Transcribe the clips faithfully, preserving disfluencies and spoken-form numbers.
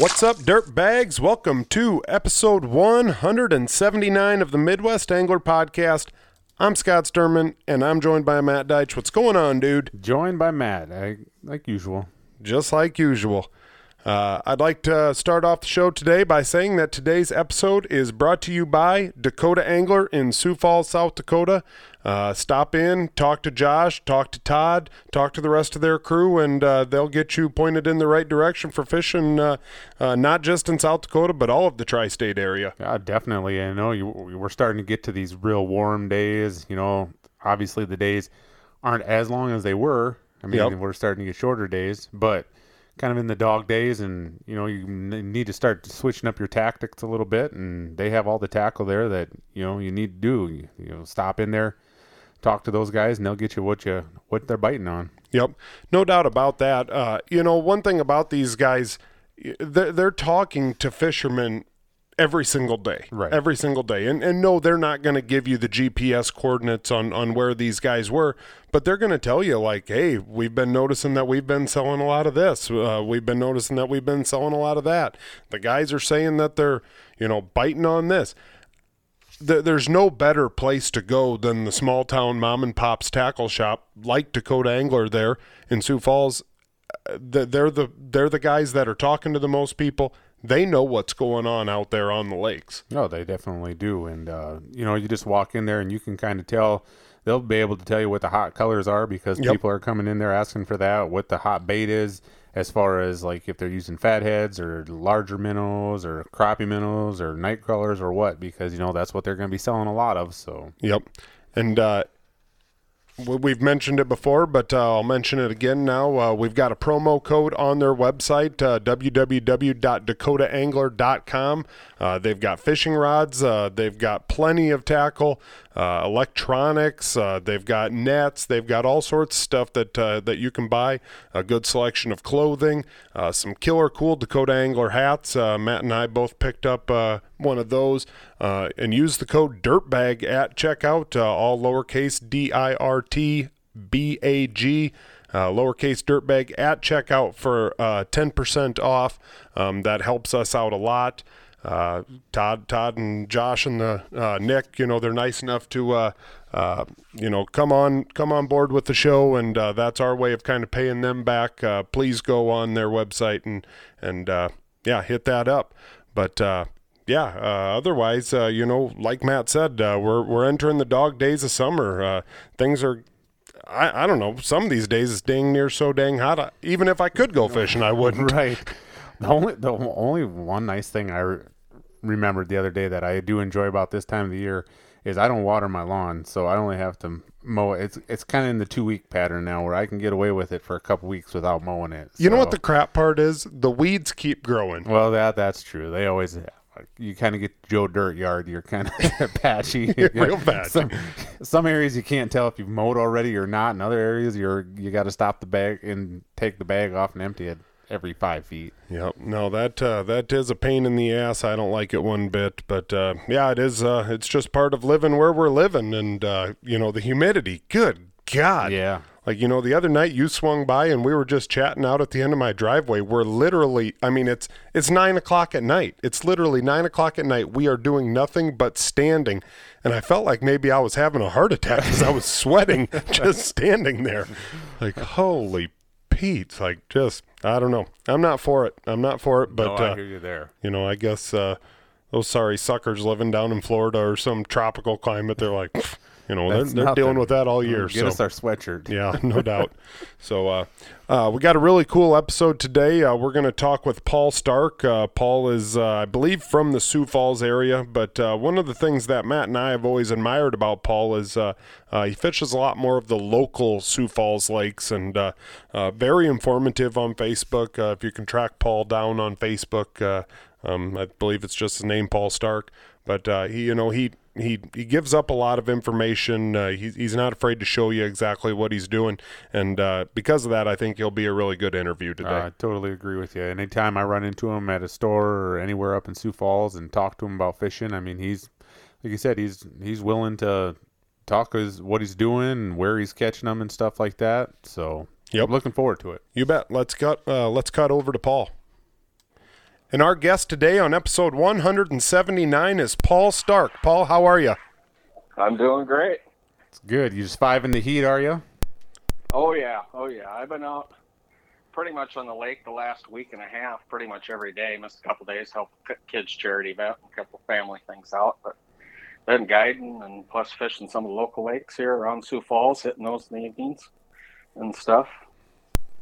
What's up, dirtbags? Welcome to episode one seventy-nine of the Midwest Angler Podcast. I'm Scott Sturman, and I'm joined by Matt Deitch. What's going on, dude? Joined by Matt, I, like usual. Just like usual. Uh, I'd like to start off the show today by saying that today's episode is brought to you by Dakota Angler in Sioux Falls, South Dakota. Uh, stop in, talk to Josh, talk to Todd, talk to the rest of their crew, and uh, they'll get you pointed in the right direction for fishing, uh, uh, not just in South Dakota, but all of the tri-state area. Yeah, definitely. I know you, we're starting to get to these real warm days. You know, obviously the days aren't as long as they were. I mean, yep. We're starting to get shorter days, but kind of in the dog days, and you know, you need to start switching up your tactics a little bit, and they have all the tackle there that, you know, you need to do. You, you know, stop in there, talk to those guys, and they'll get you what you what they're biting on. Yep, no doubt about that. Uh, you know, one thing about these guys, they're, they're talking to fishermen every single day, right? Every single day, and and no, they're not going to give you the G P S coordinates on on where these guys were, but they're going to tell you, like, hey, we've been noticing that we've been selling a lot of this. Uh, we've been noticing that we've been selling a lot of that. The guys are saying that they're, you know, biting on this. There's no better place to go than the small town mom and pop's tackle shop like Dakota Angler there in Sioux Falls. They're the they're the guys that are talking to the most people. They know what's going on out there on the lakes. No, they definitely do. And uh, you know, you just walk in there and you can kind of tell. They'll be able to tell you what the hot colors are because yep. people are coming in there asking for that. What the hot bait is, as far as like if they're using fatheads or larger minnows or crappie minnows or night crawlers or what, because, you know, that's what they're going to be selling a lot of. So yep. And uh we've mentioned it before, but uh, I'll mention it again now. Uh, we've got a promo code on their website, uh, w w w dot dakota angler dot com. Uh, they've got fishing rods. Uh, they've got plenty of tackle, uh, electronics. Uh, they've got nets. They've got all sorts of stuff that uh, that you can buy. A good selection of clothing. Uh, some killer cool Dakota Angler hats. Uh, Matt and I both picked up uh, one of those. Uh, and use the code DIRTBAG at checkout, uh, all lowercase D I R T B A G, uh, lowercase DIRTBAG at checkout for uh, ten percent off. Um, that helps us out a lot. Uh, Todd, Todd and Josh and the, uh, Nick, you know, they're nice enough to, uh, uh, you know, come on, come on board with the show. And, uh, that's our way of kind of paying them back. Uh, please go on their website and, and, uh, yeah, hit that up. But, uh, yeah, uh, otherwise, uh, you know, like Matt said, uh, we're we're entering the dog days of summer. Uh, things are, I, I don't know, some of these days it's dang near so dang hot. I, even if I could go fishing, I wouldn't. Right. The only, the only one nice thing I re- remembered the other day that I do enjoy about this time of the year is I don't water my lawn, so I only have to mow it. It's, it's kind of in the two-week pattern now where I can get away with it for a couple weeks without mowing it. So. You know what the crap part is? The weeds keep growing. Well, that that's true. They always have. You kind of get Joe Dirt yard. You're kind of patchy. You're real patchy. Some, some areas you can't tell if you've mowed already or not. In other areas, you're you got to stop the bag and take the bag off and empty it every five feet. Yep. No, that uh, that is a pain in the ass. I don't like it one bit. But uh, yeah, it is. Uh, it's just part of living where we're living, and uh, you know, the humidity. Good God. Yeah. Like, you know, the other night you swung by and we were just chatting out at the end of my driveway. We're literally, I mean, it's it's nine o'clock at night. It's literally nine o'clock at night. We are doing nothing but standing. And I felt like maybe I was having a heart attack because I was sweating just standing there. Like, holy Pete. Like, just, I don't know. I'm not for it. I'm not for it. But, no, I uh, hear you there. You know, I guess uh, those sorry suckers living down in Florida or some tropical climate, they're like... You know, That's they're, they're dealing with that all year. Get so. us our sweatshirt. Yeah, no doubt. So uh, uh, we got a really cool episode today. Uh, we're going to talk with Paul Stark. Uh, Paul is, uh, I believe, from the Sioux Falls area. But uh, one of the things that Matt and I have always admired about Paul is uh, uh, he fishes a lot more of the local Sioux Falls lakes. And uh, uh, very informative on Facebook. Uh, if you can track Paul down on Facebook, uh, um, I believe it's just his name, Paul Stark. But, uh, he, you know, he... He he gives up a lot of information. Uh, he, he's not afraid to show you exactly what he's doing. And uh, because of that, I think he'll be a really good interview today. Uh, I totally agree with you. Anytime I run into him at a store or anywhere up in Sioux Falls and talk to him about fishing, I mean, he's, like you said, he's he's willing to talk his, what he's doing and where he's catching them and stuff like that. So yep. I'm looking forward to it. You bet. Let's cut, uh, let's cut over to Paul. And our guest today on episode one seventy-nine is Paul Stark. Paul, how are you? I'm doing great. It's good. You're surviving the heat, are you? Oh, yeah. Oh, yeah. I've been out pretty much on the lake the last week and a half, pretty much every day. Missed a couple days, helped kids' charity event, a couple family things out. But been guiding and plus fishing some of the local lakes here around Sioux Falls, hitting those in the evenings and stuff.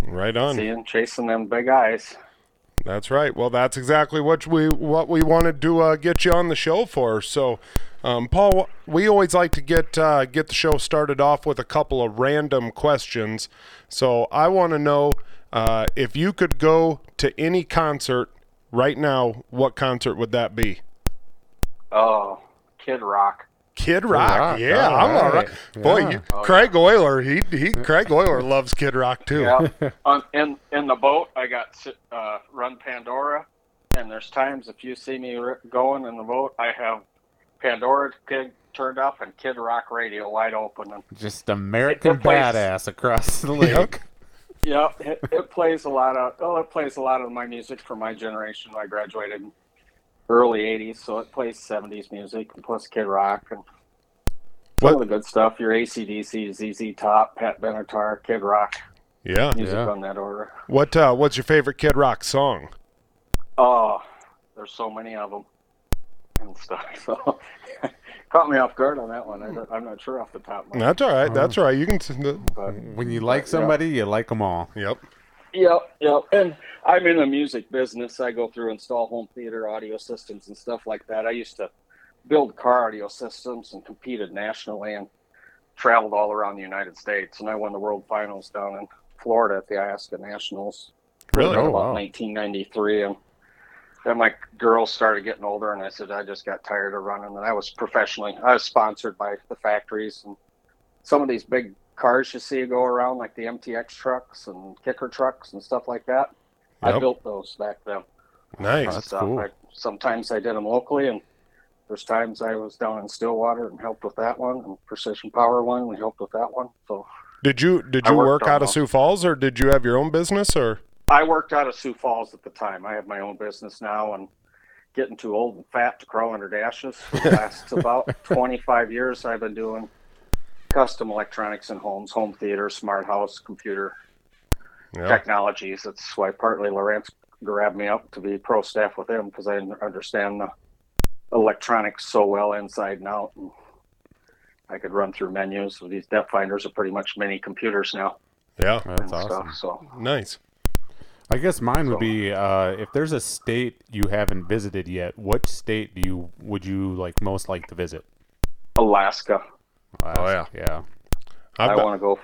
Right on. Seeing, chasing them big eyes. That's right. Well, that's exactly what we what we wanted to uh, get you on the show for. So, um, Paul, we always like to get uh, get the show started off with a couple of random questions. So I want to know uh, if you could go to any concert right now, what concert would that be? Oh, Kid Rock. Kid Rock, Kid Rock. yeah, all I'm right. all right. Boy, yeah. you, oh, Craig yeah. Euler, he he, Craig Euler loves Kid Rock too. Yeah. On, in in the boat, I got uh, Run Pandora, and there's times if you see me going in the boat, I have Pandora Kid turned up and Kid Rock radio wide open, and just American it, it plays, badass across the lake. Yeah, it, it plays a lot of oh, it plays a lot of my music for my generation. I graduated early eighties, so it plays seventies music plus Kid Rock and some of the good stuff. Your A C D C, Z Z Top, Pat Benatar, Kid Rock. Yeah, music yeah. on that order. What uh, what's your favorite Kid Rock song? Oh, there's so many of them and stuff. So caught me off guard on that one. I, I'm not sure off the top. Of that's all right. That's all right. You can. But, when you like somebody, yeah. you like them all. Yep. Yep, yep. And I'm in the music business. I go through install home theater audio systems and stuff like that. I used to build car audio systems and competed nationally and traveled all around the United States. And I won the world finals down in Florida at the Alaska Nationals. Really? Oh, wow. nineteen ninety-three. And then my girls started getting older, and I said, I just got tired of running. And I was professionally, I was sponsored by the factories and some of these big cars you see go around, like the M T X trucks and kicker trucks and stuff like that. Yep. I built those back then. Nice. That's uh, cool. I, sometimes I did them locally, and there's times I was down in Stillwater and helped with that one, and Precision Power one, we helped with that one. So did you did you work out of Sioux Falls, or did you have your own business? Or I worked out of Sioux Falls at the time. I have my own business now, and getting too old and fat to crawl under dashes. For the last about twenty-five years, I've been doing custom electronics in homes, home theater, smart house, computer yep. technologies. That's why partly Lowrance grabbed me up to be pro staff with him, because I understand the electronics so well inside and out. And I could run through menus. So these depth finders are pretty much mini computers now. Yeah, that's awesome. Stuff, so. Nice. I guess mine so, would be uh, if there's a state you haven't visited yet, what state do you would you like most like to visit? Alaska. Alaska. Oh yeah, yeah. I've I been... want to go,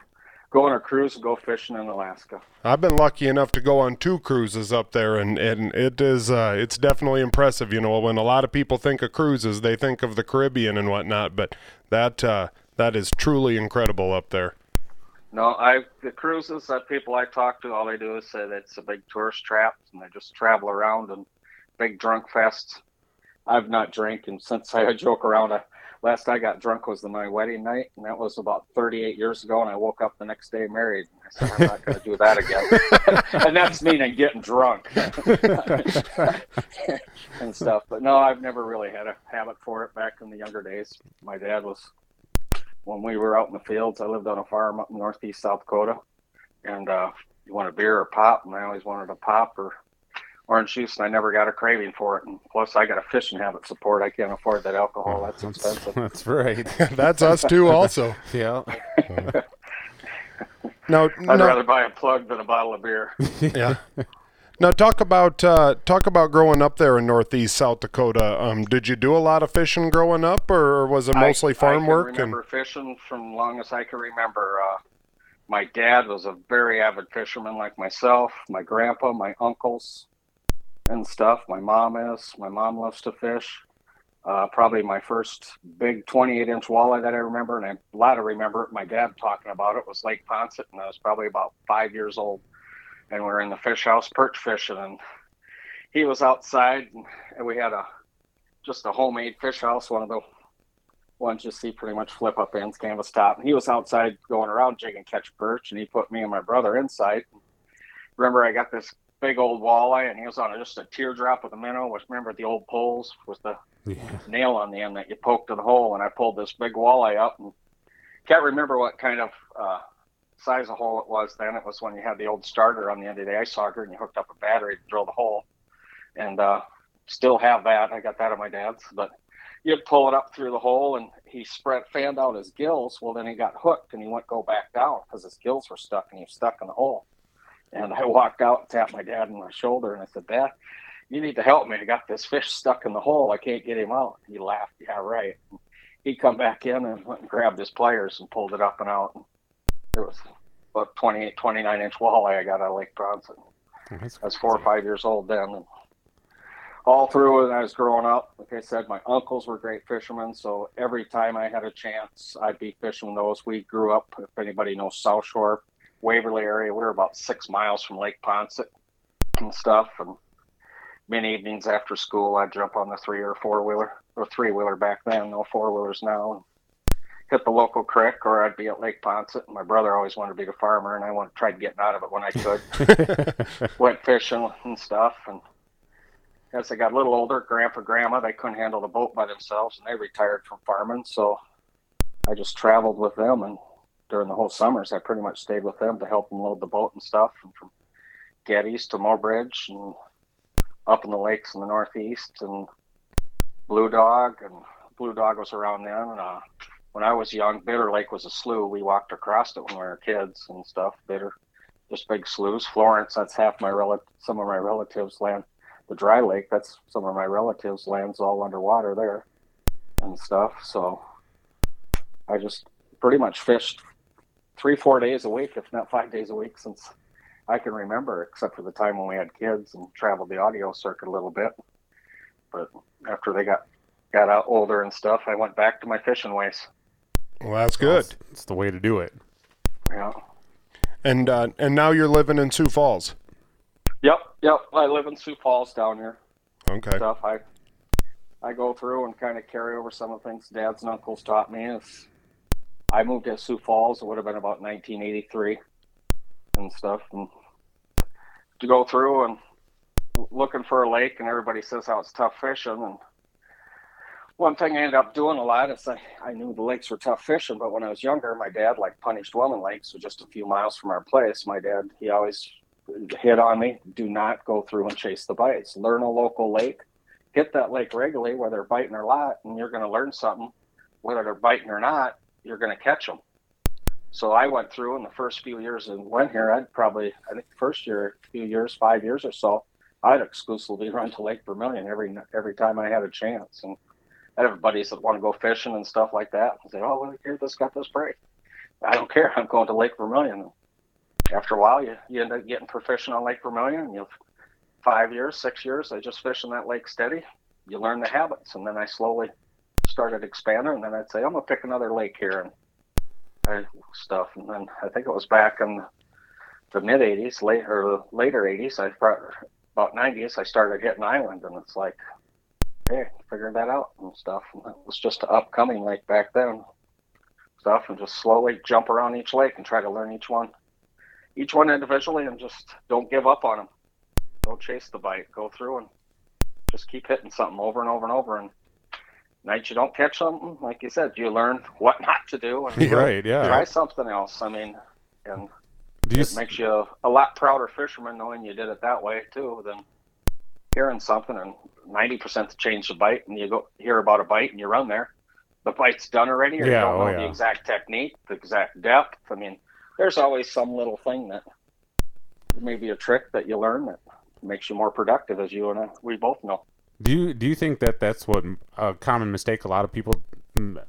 go on a cruise and go fishing in Alaska. I've been lucky enough to go on two cruises up there, and and it is uh, it's definitely impressive. You know, when a lot of people think of cruises, they think of the Caribbean and whatnot, but that uh, that is truly incredible up there. No, I the cruises that people I talk to, all they do is say that it's a big tourist trap, and they just travel around and big drunk fests. I've not drank, and since I joke around, I. Last I got drunk was the, my wedding night, and that was about thirty-eight years ago, and I woke up the next day married. I said, I'm not going to do that again. And that's meaning getting drunk and stuff. But no, I've never really had a habit for it back in the younger days. My dad was, when we were out in the fields, I lived on a farm up in northeast South Dakota, and uh, you want a beer or pop, and I always wanted a pop or orange juice, and I never got a craving for it. And plus, I got a fishing habit support. I can't afford that alcohol. That's expensive. That's right. That's us too, also. Yeah. Now, I'd now, rather buy a plug than a bottle of beer. Yeah. Now, talk about uh, talk about growing up there in northeast South Dakota. Um, did you do a lot of fishing growing up, or was it mostly I, farm I can work? I remember and... fishing from long as I can remember. Uh, my dad was a very avid fisherman, like myself. My grandpa, my uncles. And stuff. My mom is. My mom loves to fish. Uh, probably my first big twenty-eight inch walleye that I remember, and a lot of remember it. My dad talking about it was Lake Ponset, and I was probably about five years old. And we were in the fish house perch fishing, and he was outside, and we had a just a homemade fish house, one of the ones you see pretty much flip up ends, canvas top. And he was outside going around jigging catch perch, and he put me and my brother inside. Remember, I got this big old walleye, and he was on just a teardrop with a minnow, which remember the old poles with the yeah. nail on the end that you poked to the hole, and I pulled this big walleye up, and can't remember what kind of uh, size of hole it was then. It was when you had the old starter on the end of the ice auger, and you hooked up a battery to drill the hole, and uh, still have that. I got that at my dad's, but you'd pull it up through the hole, and he spread fanned out his gills. Well, then he got hooked, and he wouldn't go back down because his gills were stuck, and he was stuck in the hole. And I walked out and tapped my dad on my shoulder, and I said, "Dad, you need to help me. I got this fish stuck in the hole. I can't get him out." He laughed. "Yeah, right." And he come back in and went and grabbed his pliers and pulled it up and out. And it was about twenty-eight, twenty-nine inch walleye I got out of Lake Bronson. That's I was four or five years old then. And all through when I was growing up, like I said, my uncles were great fishermen, so every time I had a chance, I'd be fishing those. We grew up, if anybody knows South Shore, Waverly area, we were about six miles from Lake Ponset and stuff, and many evenings after school, I'd jump on the three or four-wheeler, or three-wheeler back then, no four-wheelers now, and hit the local creek, or I'd be at Lake Ponset, and my brother always wanted to be the farmer, and I wanted to try getting out of it when I could. Went fishing and stuff, and as I got a little older, Grandpa, Grandma, they couldn't handle the boat by themselves, and they retired from farming, so I just traveled with them, and during the whole summers, I pretty much stayed with them to help them load the boat and stuff, and from Geddes to Mobridge, and up in the lakes in the northeast, and Blue Dog, and Blue Dog was around then, and uh, when I was young, Bitter Lake was a slough. We walked across it when we were kids and stuff, Bitter, just big sloughs. Lowrance, that's half my relative, some of my relatives' land. The dry lake, that's some of my relatives' lands all underwater there and stuff. So I just pretty much fished three, four days a week, if not five days a week, since I can remember, except for the time when we had kids and traveled the audio circuit a little bit. But after they got, got out older and stuff, I went back to my fishing ways. Well, that's good. That's, that's the way to do it. Yeah. And, uh, and now you're living in Sioux Falls. Yep, yep. I live in Sioux Falls down here. Okay. Stuff I, I go through and kind of carry over some of the things Dad's and uncles taught me. If I moved to Sioux Falls, it would have been about nineteen eighty-three and stuff. And to go through and looking for a lake, and everybody says how it's tough fishing. And one thing I ended up doing a lot is I, I knew the lakes were tough fishing, but when I was younger, my dad like punished Woman Lake, so just a few miles from our place. My dad, he always hit on me, do not go through and chase the bites. Learn a local lake, hit that lake regularly, whether they're biting or not, and you're going to learn something. Whether they're biting or not, you're going to catch them. So I went through in the first few years and went here, I'd probably, I think the first year, a few years, five years or so, I'd exclusively run to Lake Vermilion every every time I had a chance. And I have buddies that want to go fishing and stuff like that. I say, "Oh, well, here, this got this break." I don't care. I'm going to Lake Vermilion. After a while, you, you end up getting proficient on Lake Vermilion, and you have five years, six years, I just fish in that lake steady. You learn the habits, and then I slowly started expanding, and then I'd say, I'm going to pick another lake here and I, stuff. And then I think it was back in the mid-eighties, late, or later eighties, I about nineties, I started hitting island, and it's like, hey, figured that out and stuff. And that was just an upcoming lake back then, stuff, and just slowly jump around each lake and try to learn each one. Each one individually, and just don't give up on them. Don't chase the bite. Go through and just keep hitting something over and over and over. And night you don't catch something, like you said, you learn what not to do. And right, yeah. Try something else. I mean, and do you it s- makes you a, a lot prouder fisherman knowing you did it that way, too, than hearing something and ninety percent to change the bite. And you go hear about a bite and you run there. The bite's done already, or yeah, you don't oh, know yeah. the exact technique, the exact depth. I mean, there's always some little thing that maybe a trick that you learn that makes you more productive, as you and I, we both know. Do you do you think that that's what a common mistake a lot of people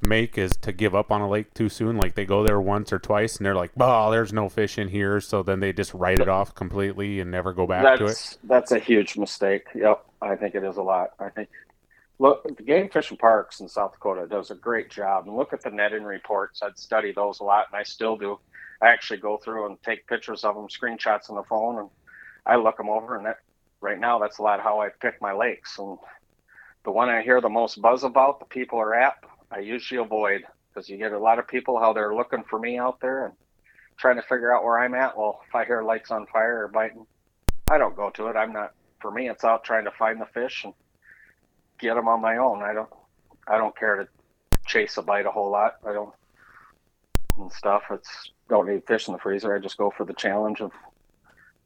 make is to give up on a lake too soon? Like they go there once or twice and they're like, "Oh, there's no fish in here," so then they just write it off completely and never go back that's, to it. That's a huge mistake. Yep, I think it is a lot. I think look, the Game Fish and Parks in South Dakota does a great job. And look at the netting reports. I'd study those a lot, and I still do. I actually go through and take pictures of them, screenshots on the phone, and I look them over. And that right now, that's a lot of how I pick my lakes. And the one I hear the most buzz about, the people are at, I usually avoid, because you get a lot of people how they're looking for me out there and trying to figure out where I'm at. Well, if I hear lakes on fire or biting, I don't go to it. I'm not, for me, it's out trying to find the fish and get them on my own. I don't, I don't care to chase a bite a whole lot. I don't, and stuff. It's, don't need fish in the freezer. I just go for the challenge of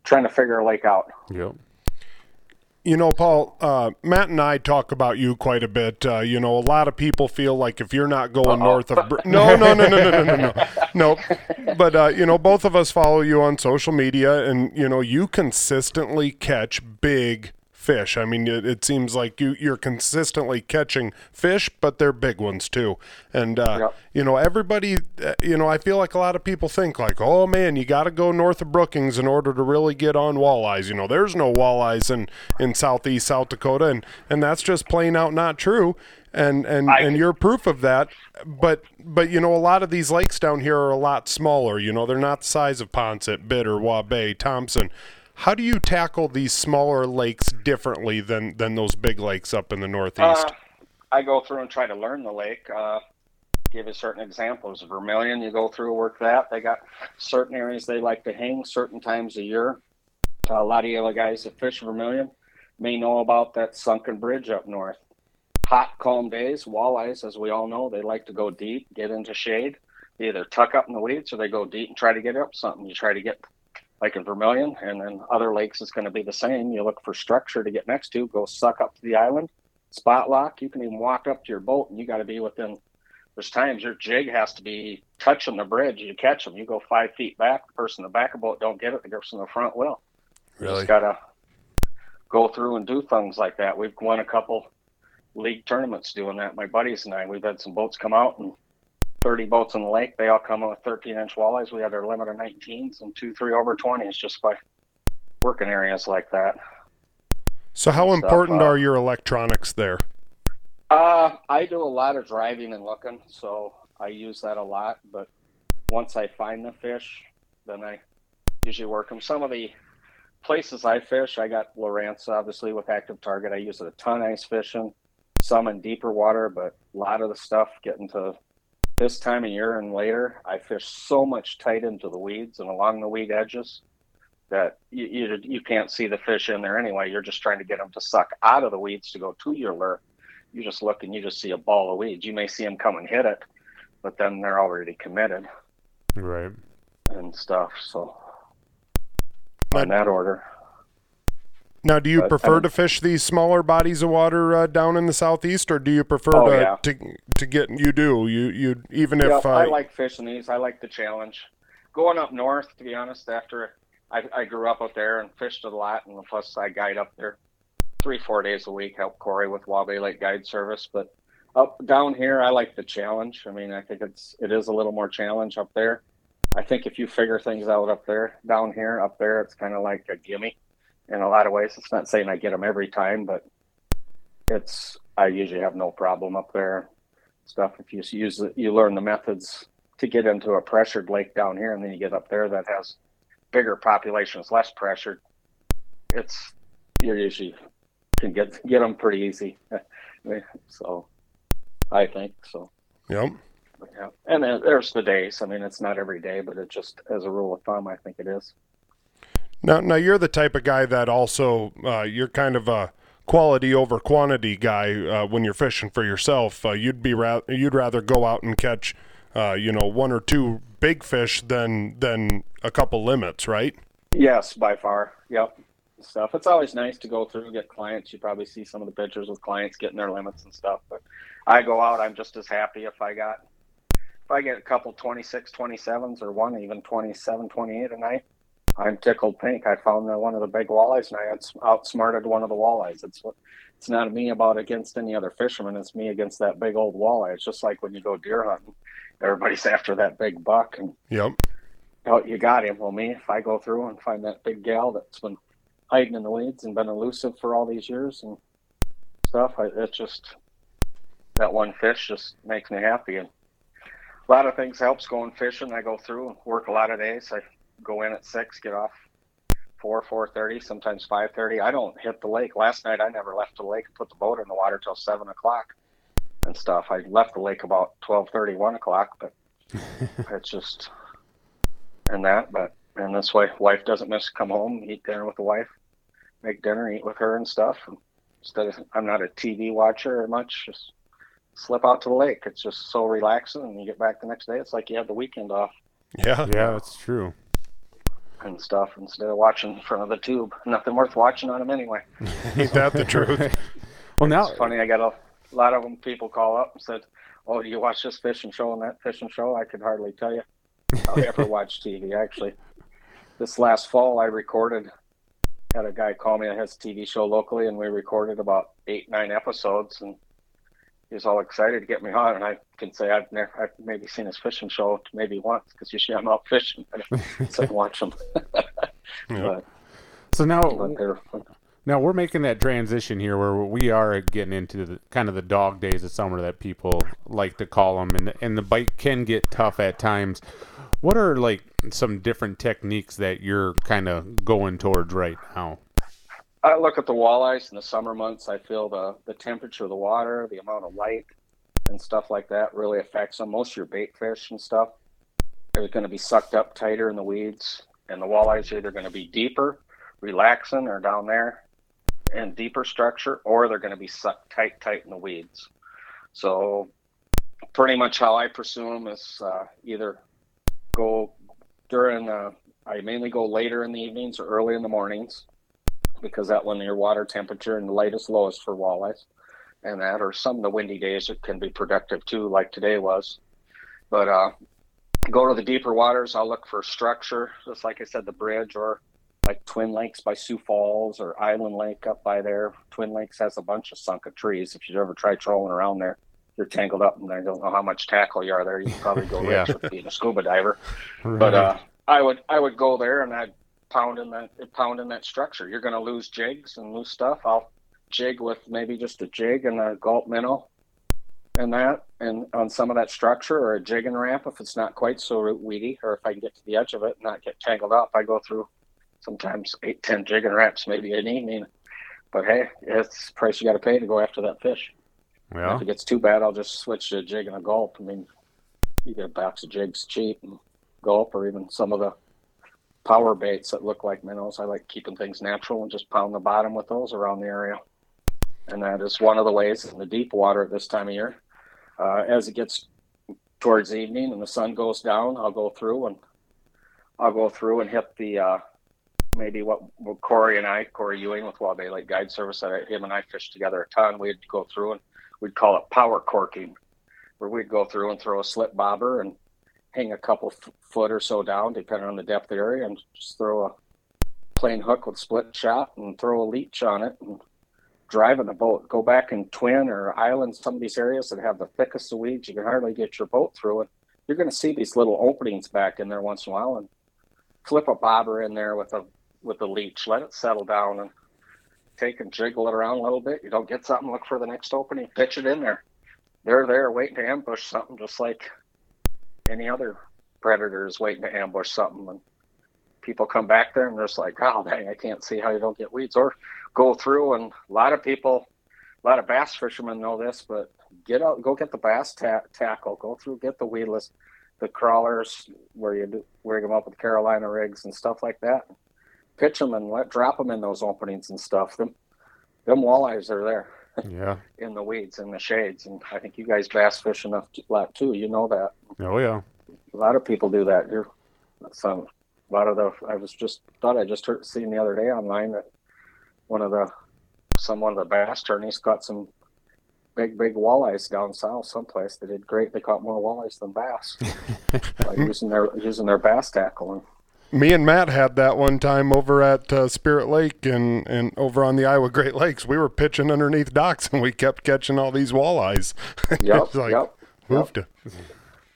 trying to figure a lake out. Yep. You know, Paul, uh, Matt and I talk about you quite a bit. Uh, you know, a lot of people feel like if you're not going Uh-oh. north of... Br- no, no, no, no, no, no, no, no. No. But, uh, you know, both of us follow you on social media, and, you know, you consistently catch big fish. I mean, it, it seems like you, you're consistently catching fish, but they're big ones, too. And, uh, yep. you know, everybody, uh, you know, I feel like a lot of people think like, oh, man, you got to go north of Brookings in order to really get on walleyes. You know, there's no walleyes in, in southeast South Dakota, and, and that's just plain out not true. And and, I, and you're proof of that. But, but you know, a lot of these lakes down here are a lot smaller. You know, they're not the size of Ponset, Bitter, Waubay, Thompson. How do you tackle these smaller lakes differently than, than those big lakes up in the Northeast? Uh, I go through and try to learn the lake. Uh, give you certain examples. Vermilion, you go through, work that. They got certain areas they like to hang certain times a year. Uh, a lot of the other guys that fish vermilion may know about that sunken bridge up north. Hot, calm days, walleyes, as we all know, they like to go deep, get into shade. They either tuck up in the weeds or they go deep and try to get up something. You try to get... like in vermilion, and then other lakes is going to be the same. You look for structure to get next to, go suck up to the island, spot lock. You can even walk up to your boat, and you got to be within, there's times your jig has to be touching the bridge. You catch them. You go five feet back. The person in the back of the boat don't get it. The person in the front will. Really? You just got to go through and do things like that. We've won a couple league tournaments doing that. My buddies and I, we've had some boats come out and thirty boats in the lake. They all come with thirteen inch walleyes. We had our limit of nineteens and two, three over twenties just by working areas like that. So how and important stuff. Are your electronics there? Uh, I do a lot of driving and looking, so I use that a lot. But once I find the fish, then I usually work them. Some of the places I fish, I got Lowrance, obviously, with active target. I use it a ton ice fishing, some in deeper water, but a lot of the stuff getting to this time of year and later, I fish so much tight into the weeds and along the weed edges that you, you you can't see the fish in there anyway. You're just trying to get them to suck out of the weeds to go to your lure. You just look and you just see a ball of weeds. You may see them come and hit it, but then they're already committed. Right. And stuff, so in that order. Now, do you but, prefer um, to fish these smaller bodies of water uh, down in the southeast, or do you prefer oh, to, yeah. to to get? You do you you even yeah, if I, I like fishing these. I like the challenge. Going up north, to be honest, after I, I grew up up there and fished a lot, and plus I guide up there three four days a week, help Corey with Waubay Lake Guide Service. But up down here, I like the challenge. I mean, I think it's it is a little more challenge up there. I think if you figure things out up there, down here, up there, it's kind of like a gimme. In a lot of ways, it's not saying I get them every time, but it's I usually have no problem up there. Stuff if you use the, you learn the methods to get into a pressured lake down here, and then you get up there that has bigger populations, less pressured. It's you usually can get get them pretty easy. So I think so. Yep. Yeah. And then there's the days. I mean, it's not every day, but it just as a rule of thumb, I think it is. Now, now you're the type of guy that also uh, you're kind of a quality over quantity guy uh, when you're fishing for yourself. Uh, you'd be ra- you'd rather go out and catch, uh, you know, one or two big fish than than a couple limits, right? Yes, by far. Yep. Stuff. It's always nice to go through and get clients. You probably see some of the pictures with clients getting their limits and stuff. But I go out, I'm just as happy if I got if I get a couple twenty-six, twenty-sevens or one even twenty-seven, twenty-eight a night. I'm tickled pink. I found one of the big walleyes, and I outsmarted one of the walleyes. It's it's not me about against any other fisherman. It's me against that big old walleye. It's just like when you go deer hunting, everybody's after that big buck, and yep, oh, you got him. Well, me, if I go through and find that big gal that's been hiding in the weeds and been elusive for all these years and stuff, I, it just that one fish just makes me happy. And a lot of things helps going fishing. I go through and work a lot of days. I go in at six, get off four, four thirty, sometimes five thirty. I don't hit the lake. Last night I never left the lake and put the boat in the water till seven o'clock and stuff. I left the lake about twelve thirty, one o'clock, but it's just and that, but in this way, wife doesn't miss come home, eat dinner with the wife, make dinner, eat with her and stuff. And instead of, I'm not a T V watcher or much, just slip out to the lake. It's just so relaxing, and you get back the next day, it's like you have the weekend off. Yeah, yeah, that's true. And stuff, instead of watching in front of the tube. Nothing worth watching on them anyway. Ain't that the truth? Well, now it's funny. I got a lot of them people call up and said, "Oh, do you watch this fishing show and that fishing show?" I could hardly tell you. I ever watch T V. Actually, this last fall I recorded. Had a guy call me that has a T V show locally, and we recorded about eight, nine episodes, and he was all excited to get me on. And I can say I've never, I've maybe seen his fishing show maybe once, because usually I'm out fishing, so I can watch them. Yeah. But, so now, now we're making that transition here, where we are getting into the kind of the dog days of summer that people like to call them, and the, and the bite can get tough at times. What are, like, some different techniques that you're kind of going towards right now? I look at the walleyes in the summer months. I feel the, the temperature of the water, the amount of light, and stuff like that really affects them. Most of your bait fish and stuff are going to be sucked up tighter in the weeds, and the walleyes are either going to be deeper, relaxing, or down there in deeper structure, or they're going to be sucked tight, tight in the weeds. So pretty much how I pursue them is uh, either – go during uh I mainly go later in the evenings or early in the mornings, because that when your water temperature and the light is lowest for walleyes, and that or some of the windy days it can be productive too, like today was. But uh go to the deeper waters. I'll look for structure, just like I said, the bridge, or like Twin Lakes by Sioux Falls, or Island Lake up by there. Twin Lakes has a bunch of sunken trees. If you ever try trolling around there, you're tangled up, and I don't know how much tackle you are there. You can probably go yeah. rich with being a scuba diver. Right. But uh, I would I would go there, and I'd pound in that, pound in that structure. You're going to lose jigs and lose stuff. I'll jig with maybe just a jig and a gulp minnow and that, and on some of that structure, or a jigging ramp if it's not quite so weedy, or if I can get to the edge of it and not get tangled up. I go through sometimes eight, ten jigging ramps maybe an evening. But, hey, it's the price you got to pay to go after that fish. Well, if it gets too bad, I'll just switch to a jig and a gulp. I mean, you get a box of jigs cheap and gulp, or even some of the power baits that look like minnows. I like keeping things natural and just pound the bottom with those around the area. And that is one of the ways in the deep water at this time of year. Uh, as it gets towards evening and the sun goes down, I'll go through and I'll go through and hit the uh, maybe what Corey and I, Corey Ewing with Waubay Lake Guide Service, that him and I fished together a ton. We'd go through and we'd call it power corking, where we'd go through and throw a slip bobber and hang a couple f- foot or so down, depending on the depth of the area, and just throw a plain hook with split shot and throw a leech on it and drive in the boat. Go back and Twin or Island, some of these areas that have the thickest of weeds, you can hardly get your boat through it. You're going to see these little openings back in there once in a while, and flip a bobber in there with a with a leech, let it settle down, and take and jiggle it around a little bit. You don't get something, look for the next opening, pitch it in there. They're there waiting to ambush something, just like any other predator is waiting to ambush something. And people come back there and they're just like, oh, dang, I can't see how you don't get weeds. Or go through, and a lot of people, a lot of bass fishermen know this, but get out, go get the bass ta- tackle, go through, get the weedless, the crawlers where you do, rig them up with Carolina rigs and stuff like that. Pitch them and let drop them in those openings and stuff. Them, them walleyes are there, yeah, in the weeds and the shades. And I think you guys bass fish enough a lot too. You know that. Oh yeah, a lot of people do that. You're some a lot of the. I was just thought I just heard seen the other day online that one of the some one of the bass tourneys caught some big big walleyes down south someplace. They did great. They caught more walleyes than bass by using their using their bass tackle. And me and Matt had that one time over at uh, Spirit Lake and, and over on the Iowa Great Lakes. We were pitching underneath docks, and we kept catching all these walleyes. Yep, like, yep, yep. To...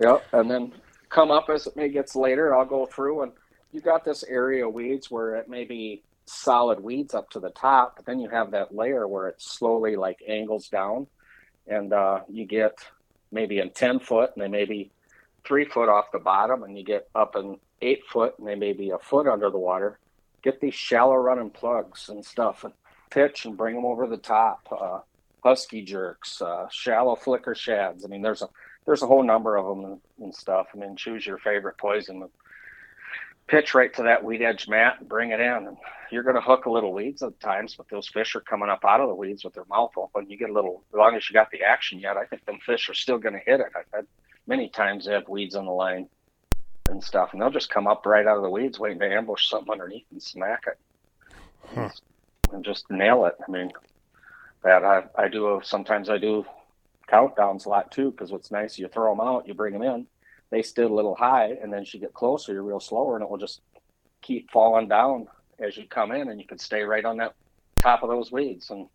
yep, and then come up as it may gets later, I'll go through, and you got this area of weeds where it may be solid weeds up to the top, but then you have that layer where it slowly, like, angles down, and uh, you get maybe in ten foot, and they may be three foot off the bottom, and you get up in eight foot, and they may be a foot under the water. Get these shallow running plugs and stuff, and pitch and bring them over the top. Uh, husky jerks, uh, shallow flicker shads. I mean, there's a there's a whole number of them and, and stuff. I mean, choose your favorite poison. pitch right to that weed edge mat and bring it in. And you're going to hook a little weeds at times, but those fish are coming up out of the weeds with their mouth open. You get a little, as long as you got the action yet, I think them fish are still going to hit it. I've had many times they have weeds on the line and stuff, and they'll just come up right out of the weeds waiting to ambush something underneath and smack it. Huh. And just nail it. I mean, that I, I do, sometimes I do countdowns a lot too, because what's nice, you throw them out, you bring them in, they stood a little high, and then as you get closer, you're real slower, and it will just keep falling down as you come in, and you can stay right on that top of those weeds. And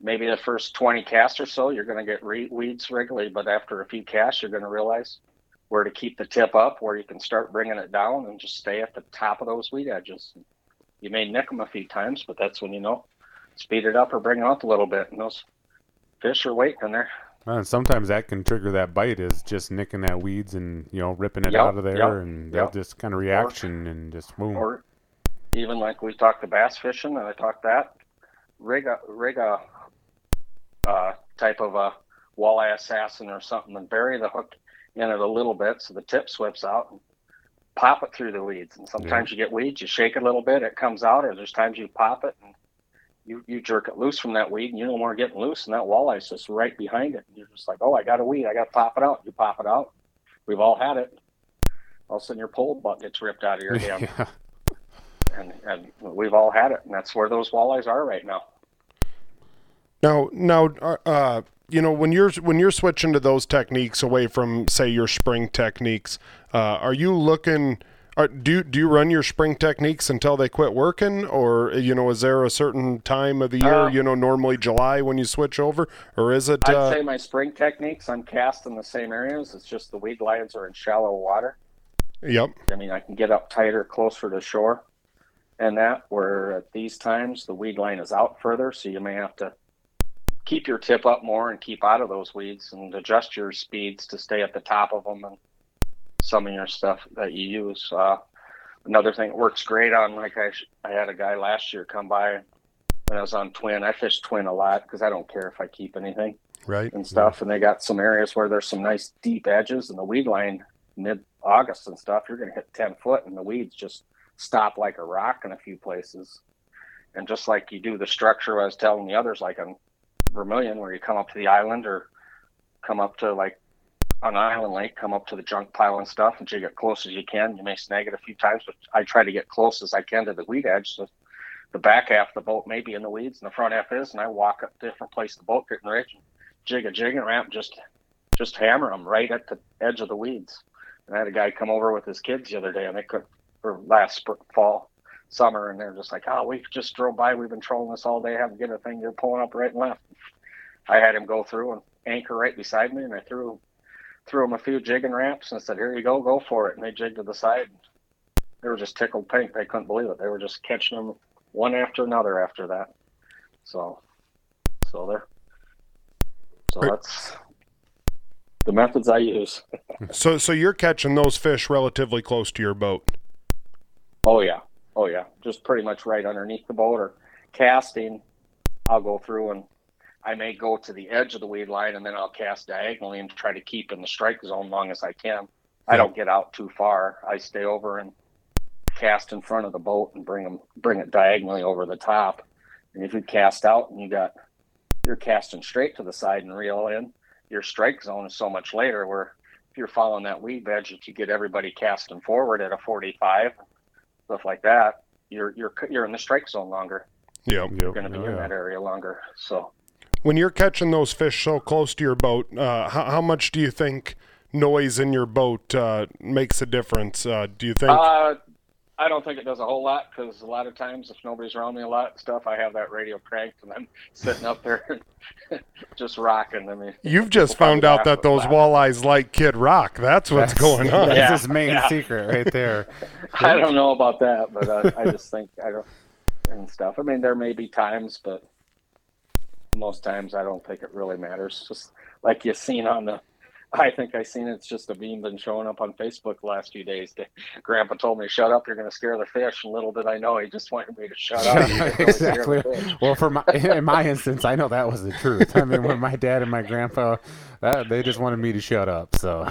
maybe the first twenty casts or so, you're going to get re- weeds regularly, but after a few casts, you're going to realize where to keep the tip up, where you can start bringing it down, and just stay at the top of those weed edges. You may nick them a few times, but that's when you know, speed it up or bring it up a little bit, and those fish are waiting there. And sometimes that can trigger that bite, is just nicking that weeds and, you know, ripping it yep, out of there, yep, and yep. Just kind of reaction or, and just boom. Or even like we talked to bass fishing, and I talked that, rig a, rig a uh, type of a walleye assassin or something and bury the hook in it a little bit so the tip slips out and pop it through the weeds. And sometimes yeah. you get weeds, you shake it a little bit, it comes out, or there's times you pop it and You you jerk it loose from that weed, and you no more getting loose, and that walleye's just right behind it. And you're just like, oh, I got a weed, I got to pop it out. You pop it out. We've all had it. All of a sudden, your pole butt gets ripped out of your hand. Yeah. And and we've all had it, and that's where those walleyes are right now. Now, now, uh, you know, when you're when you're switching to those techniques away from, say, your spring techniques, uh, are you looking? Are, do do you run your spring techniques until they quit working, or, you know, is there a certain time of the year, um, you know, normally July when you switch over, or is it? I'd uh, say my spring techniques, I'm cast in the same areas. It's just the weed lines are in shallow water. Yep. I mean, I can get up tighter, closer to shore, and that. Where at these times the weed line is out further, so you may have to keep your tip up more and keep out of those weeds and adjust your speeds to stay at the top of them and some of your stuff that you use. Uh, another thing that works great on, like I, sh- I had a guy last year come by when I was on twin. I fished twin a lot because I don't care if I keep anything, right, and stuff. Yeah. And they got some areas where there's some nice deep edges, and the weed line mid-August and stuff, you're going to hit ten foot, and the weeds just stop like a rock in a few places. And just like you do the structure I was telling the others, like on Vermilion, where you come up to the island or come up to like on island lake, come up to the junk pile and stuff until you get close as you can. You may snag it a few times, but I try to get close as I can to the weed edge. So the back half of the boat may be in the weeds and the front half is, and I walk up to a different place the boat getting rich, and jig a jig and ramp, just just hammer them right at the edge of the weeds. And I had a guy come over with his kids the other day, and they could, or last spring, fall, summer, and they're just like, oh, we just drove by, we've been trolling this all day, haven't get a thing, you're pulling up right and left. I had him go through and anchor right beside me, and I threw him threw them a few jigging ramps and said, here you go, go for it. And they jigged to the side. They were just tickled pink. They couldn't believe it. They were just catching them one after another after that. So, so there. So that's the methods I use. so, so you're catching those fish relatively close to your boat. Oh yeah. Oh yeah. Just pretty much right underneath the boat, or casting. I'll go through and I may go to the edge of the weed line, and then I'll cast diagonally and try to keep in the strike zone long as I can. I don't get out too far. I stay over and cast in front of the boat and bring them, bring it diagonally over the top. And if you cast out and you got, you're casting straight to the side and reel in, your strike zone is so much later, where if you're following that weed edge that you get everybody casting forward at a forty-five, stuff like that, you're, you're, you're in the strike zone longer. Yeah. You're yep, going to be yeah. in that area longer. So, when you're catching those fish so close to your boat, uh, how, how much do you think noise in your boat uh, makes a difference? Uh, do you think? Uh, I don't think it does a whole lot, because a lot of times if nobody's around me a lot and stuff, I have that radio cranked and I'm sitting up there just rocking. I mean, you've just found out that those walleyes like Kid Rock. That's what's That's, going on. That's yeah, his main yeah. secret right there. I don't know about that, but uh, I just think I don't and stuff. I mean, there may be times, but most times I don't think it really matters. Just like you've seen on the, I think I seen it's just a meme been showing up on Facebook the last few days. That Grandpa told me, "Shut up, you're going to scare the fish." And little did I know, he just wanted me to shut up. Yeah, exactly. Well, for my in my instance, I know that was the truth. I mean, when my dad and my grandpa, that, they just wanted me to shut up. So.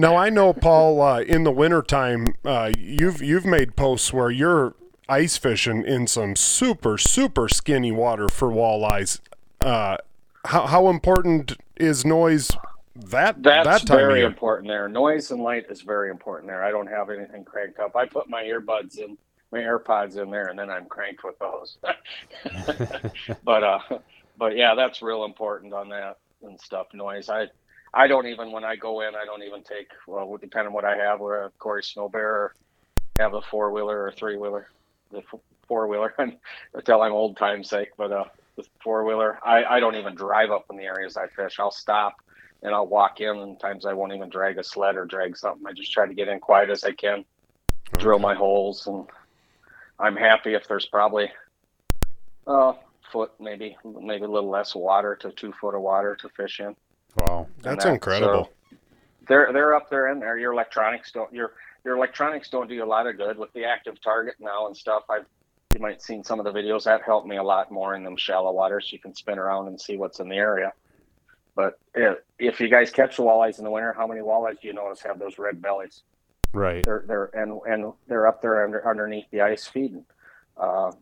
Now, I know, Paul, uh, in the wintertime, uh, you've you've made posts where you're ice fishing in some super, super skinny water for walleyes. Uh, how, how important is noise that That's that time very of important there. Noise and light is very important there. I don't have anything cranked up. I put my earbuds in, my AirPods in there, and then I'm cranked with those. but, uh, but yeah, that's real important on that and stuff, noise. I I don't even, when I go in, I don't even take, well, depending on what I have, where a Corey Snow Bear, have a four-wheeler or three-wheeler, the four-wheeler, until I'm old time's sake, but uh, the four-wheeler, I, I don't even drive up in the areas I fish. I'll stop and I'll walk in, and times I won't even drag a sled or drag something. I just try to get in quiet as I can, drill my holes, and I'm happy if there's probably a uh, foot, maybe, maybe a little less water to two foot of water to fish in. Wow, that's that. Incredible. So they're they're up there in there. Your electronics don't your your electronics don't do a lot of good with the active target now and stuff. I've you might have seen some of the videos that helped me a lot more in them shallow waters. So you can spin around and see what's in the area. But if, if you guys catch the walleyes in the winter, how many walleyes do you notice have those red bellies? Right. They're they're and and they're up there under, underneath the ice feeding. Uh,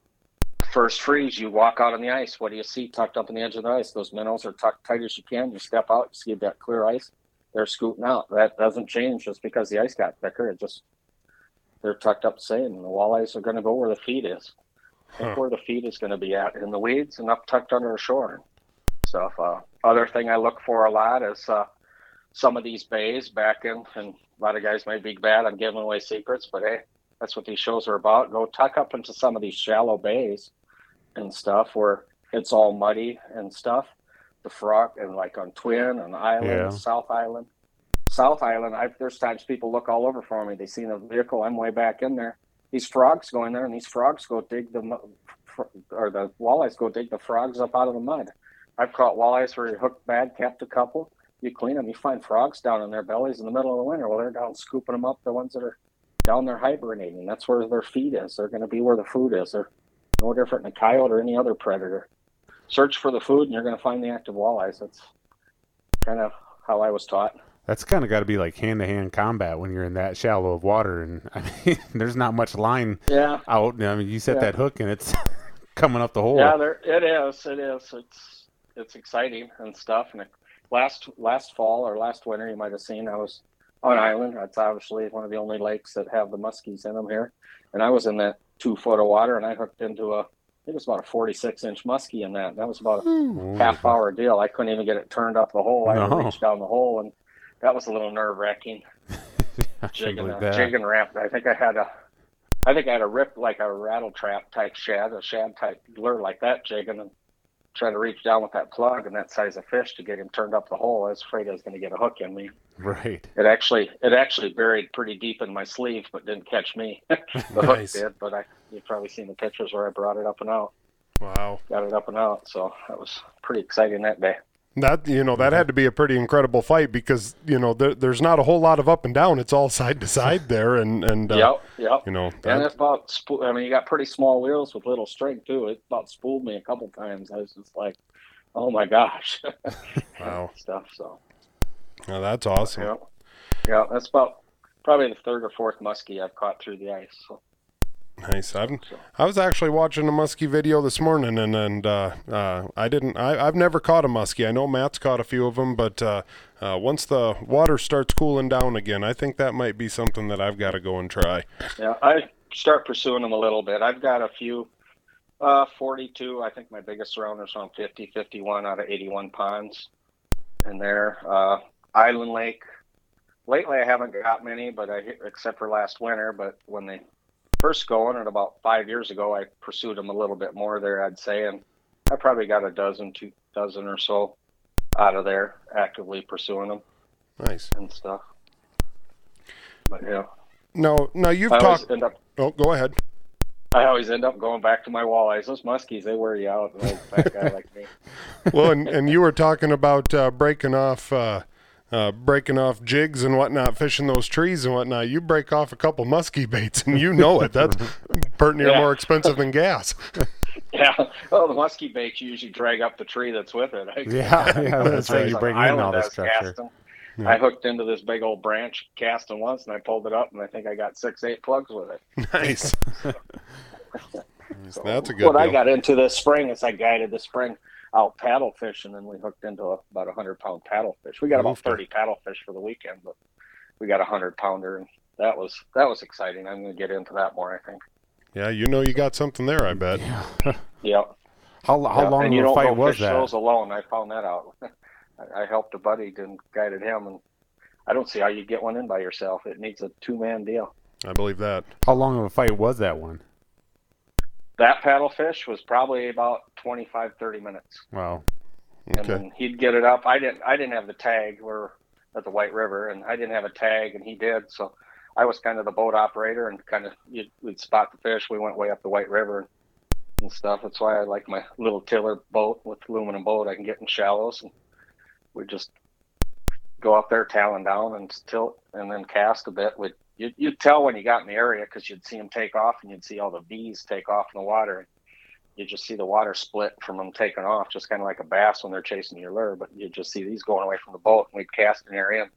First freeze, you walk out on the ice. What do you see tucked up on the edge of the ice? Those minnows are tucked tight as you can. You step out, you see that clear ice. They're scooting out. That doesn't change just because the ice got thicker. It just they're tucked up the same. And the walleyes are going to go where the feed is, huh. where the feed is going to be at, in the weeds and up tucked under the shore. Stuff. So uh, other thing I look for a lot is uh, some of these bays back in, and a lot of guys might be bad. I'm giving away secrets, but hey, that's what these shows are about. Go tuck up into some of these shallow bays and stuff where it's all muddy and stuff. The frog and like on Twin and Island, yeah. South Island, South Island. I've, there's times people look all over for me. They see the vehicle. I'm way back in there. These frogs go in there, and these frogs go dig the or the walleyes go dig the frogs up out of the mud. I've caught walleyes where you hooked bad, kept a couple. You clean them, you find frogs down in their bellies in the middle of the winter. Well, they're down scooping them up. The ones that are down there hibernating. That's where their feed is. They're going to be where the food is. They're no different than a coyote or any other predator. Search for the food and you're going to find the active walleyes. That's kind of how I was taught. That's kind of got to be like hand-to-hand combat when you're in that shallow of water. And I mean, there's not much line yeah. out. I mean, you set yeah. that hook and it's coming up the hole. Yeah, there, it is. It is. It's it's exciting and stuff. And it, last last fall or last winter, you might have seen I was on Island. That's obviously one of the only lakes that have the muskies in them here. And I was in that two foot of water, and I hooked into a, I think it was about a forty-six inch muskie in that. That was about a Ooh. half hour deal. I couldn't even get it turned up the hole. I no. reached down the hole, and that was a little nerve wracking. Jigging jigging wrapped. I think I had a, I think I had a rip like a rattle trap type shad, a shad type lure like that jigging, and trying to reach down with that plug and that size of fish to get him turned up the hole. I was afraid I was going to get a hook in me. Right. It actually, it actually buried pretty deep in my sleeve, but didn't catch me. The nice. hook did, but I, you've probably seen the pictures where I brought it up and out. Wow. Got it up and out. So that was pretty exciting that day. That, you know, that had to be a pretty incredible fight because, you know, there, there's not a whole lot of up and down. It's all side to side there. And, and, uh, yep, yep. you know, that... and it's about, sp- I mean, you got pretty small wheels with little string too. It about spooled me a couple times. I was just like, oh my gosh. Wow. Stuff. So. Oh, that's awesome. Yeah. Yeah. That's about probably the third or fourth muskie I've caught through the ice. So. Nice. I'm, I was actually watching a muskie video this morning, and and uh, uh, I didn't. I, I've never caught a muskie. I know Matt's caught a few of them, but uh, uh, once the water starts cooling down again, I think that might be something that I've got to go and try. Yeah, I start pursuing them a little bit. I've got a few, uh, forty-two. I think my biggest round is on fifty, fifty-one out of eighty-one ponds in there. Uh, Island Lake. Lately, I haven't got many, but I except for last winter. But when they first going, and about five years ago, I pursued them a little bit more there, I'd say, and I probably got a dozen, two dozen or so out of there, actively pursuing them. Nice. And stuff. But, yeah. No, no, you've I talked... End up, oh, go ahead. I always end up going back to my walleyes. Those muskies, they wear you out, an old fat guy like me. Well, and, and you were talking about uh, breaking off... Uh, Uh, breaking off jigs and whatnot, fishing those trees and whatnot. You break off a couple musky baits, and you know it. That's pretty near yeah. more expensive than gas. Yeah. Well, the musky baits you usually drag up the tree that's with it. I, yeah, yeah, that's right. You bring in all this structure. Yeah. I hooked into this big old branch, casting once, and I pulled it up, and I think I got six, eight plugs with it. Nice. so, so That's a good What deal. I got into this spring is I guided the spring out paddle fishing, and we hooked into a, about a hundred-pound paddle fish. We got about thirty paddle fish for the weekend, but we got a hundred-pounder, and that was that was exciting. I'm going to get into that more, I think. Yeah, you know you got something there, I bet. Yeah. yep. How how yeah. long and of a fight was that? You don't go fish those alone. I found that out. I helped a buddy and guided him, and I don't see how you get one in by yourself. It needs a two-man deal. I believe that. How long of a fight was that one? That paddlefish was probably about twenty-five, thirty minutes. Wow. Okay. And then he'd get it up. I didn't I didn't have the tag. We're at the White River, and I didn't have a tag, and he did. So I was kind of the boat operator, and kind of you'd, we'd spot the fish. We went way up the White River and, and stuff. That's why I like my little tiller boat with aluminum boat. I can get in shallows, and we just go up there, talon down, and tilt, and then cast a bit. We'd, you'd, you'd tell when you got in the area because you'd see them take off, and you'd see all the V's take off in the water. You just see the water split from them taking off, just kind of like a bass when they're chasing your lure. But you'd just see these going away from the boat, and we'd cast an area.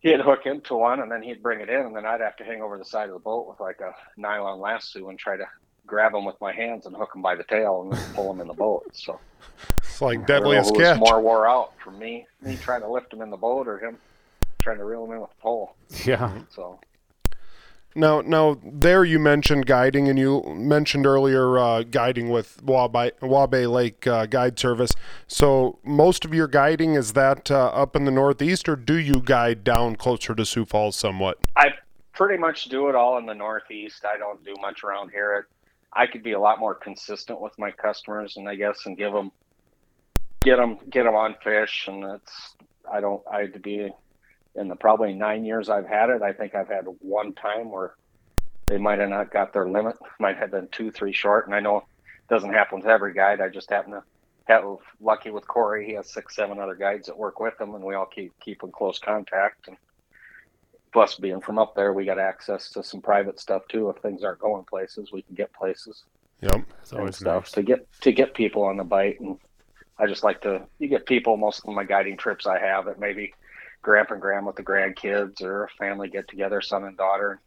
He'd hook into one, and then he'd bring it in, and then I'd have to hang over the side of the boat with like a nylon lasso and try to grab them with my hands and hook them by the tail and then pull them in the boat. So it's like deadliest catch. More wore out for me, me trying to lift them in the boat or him trying to reel them in with a pole. Yeah. So now, now there you mentioned guiding, and you mentioned earlier uh, guiding with Waubay, Waubay Lake uh, Guide Service. So most of your guiding is that uh, up in the Northeast, or do you guide down closer to Sioux Falls somewhat? I pretty much do it all in the Northeast. I don't do much around here. It, I could be a lot more consistent with my customers, and I guess, and give them, get them, get them on fish. And that's, I don't, I had to be in the probably nine years I've had it. I think I've had one time where they might've not got their limit. Might have been two, three short. And I know it doesn't happen to every guide. I just happen to have lucky with Corey. He has six, seven other guides that work with him, and we all keep, keep in close contact. And plus, being from up there, we got access to some private stuff too. If things aren't going places, we can get places. Yep, it's always stuff nice. to get to get people on the bite. And I just like to you get people. Most of my guiding trips I have that maybe grandpa and grandma with the grandkids, or a family get together, son and daughter,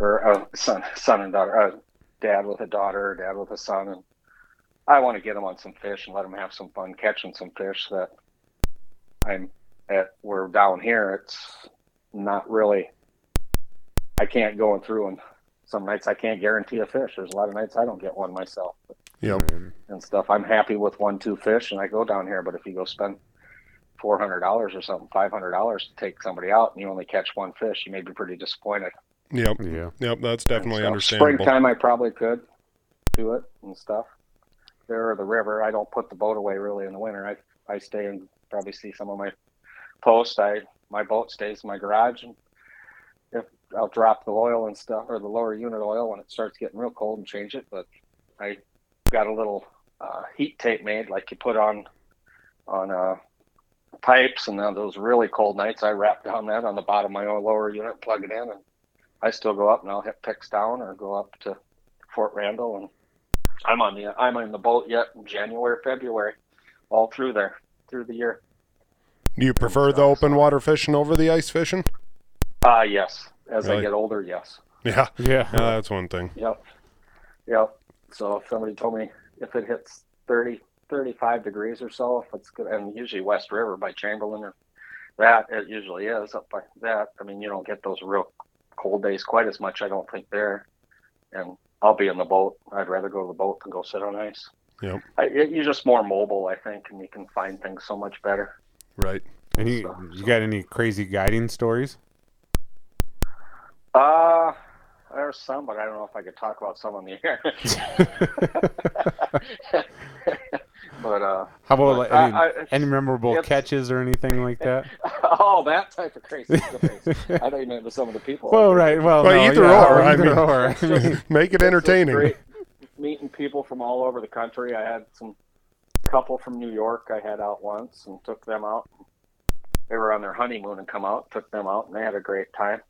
or uh, son son and daughter, uh, dad with a daughter, dad with a son. And I want to get them on some fish and let them have some fun catching some fish that I'm at. We're down here. It's not really, I can't go through, and some nights I can't guarantee a fish. There's a lot of nights I don't get one myself. But, yeah. And stuff. I'm happy with one, two fish, and I go down here. But if you go spend four hundred dollars or something, five hundred dollars to take somebody out, and you only catch one fish, you may be pretty disappointed. Yep. Yeah. Yep. That's definitely so, understandable. Springtime, I probably could do it and stuff. There or the river. I don't put the boat away really in the winter. I, I stay and probably see some of my posts. I, My boat stays in my garage, and if I'll drop the oil and stuff, or the lower unit oil when it starts getting real cold, and change it. But I got a little uh, heat tape made, like you put on on uh, pipes, and on those really cold nights, I wrap down that on the bottom of my own lower unit, plug it in, and I still go up, and I'll hit picks down or go up to Fort Randall, and I'm on the I'm on the boat yet in January, February, all through there through the year. Do you prefer the open water fishing over the ice fishing? Uh, yes. As really? I get older, yes. Yeah, yeah, no, that's one thing. Yep, yep. So if somebody told me if it hits thirty, thirty-five degrees or so, if it's good, and usually West River by Chamberlain or that, it usually is up by that. I mean, you don't get those real cold days quite as much, I don't think, there. And I'll be in the boat. I'd rather go to the boat than go sit on ice. Yep. I, it, you're just more mobile, I think, and you can find things so much better. Right. Any so, you got any crazy guiding stories? Uh, there's some, but I don't know if I could talk about some on the air. but uh, how about like, I, any, I, any memorable catches or anything like that? Oh, that type of crazy stuff. I don't even remember some of the people. Well, right. Well, well no, either yeah, or. Either I mean, or. I mean, make it entertaining. Great, meeting people from all over the country. I had some. Couple from New York I had out once and took them out. They were on their honeymoon and come out, took them out, and they had a great time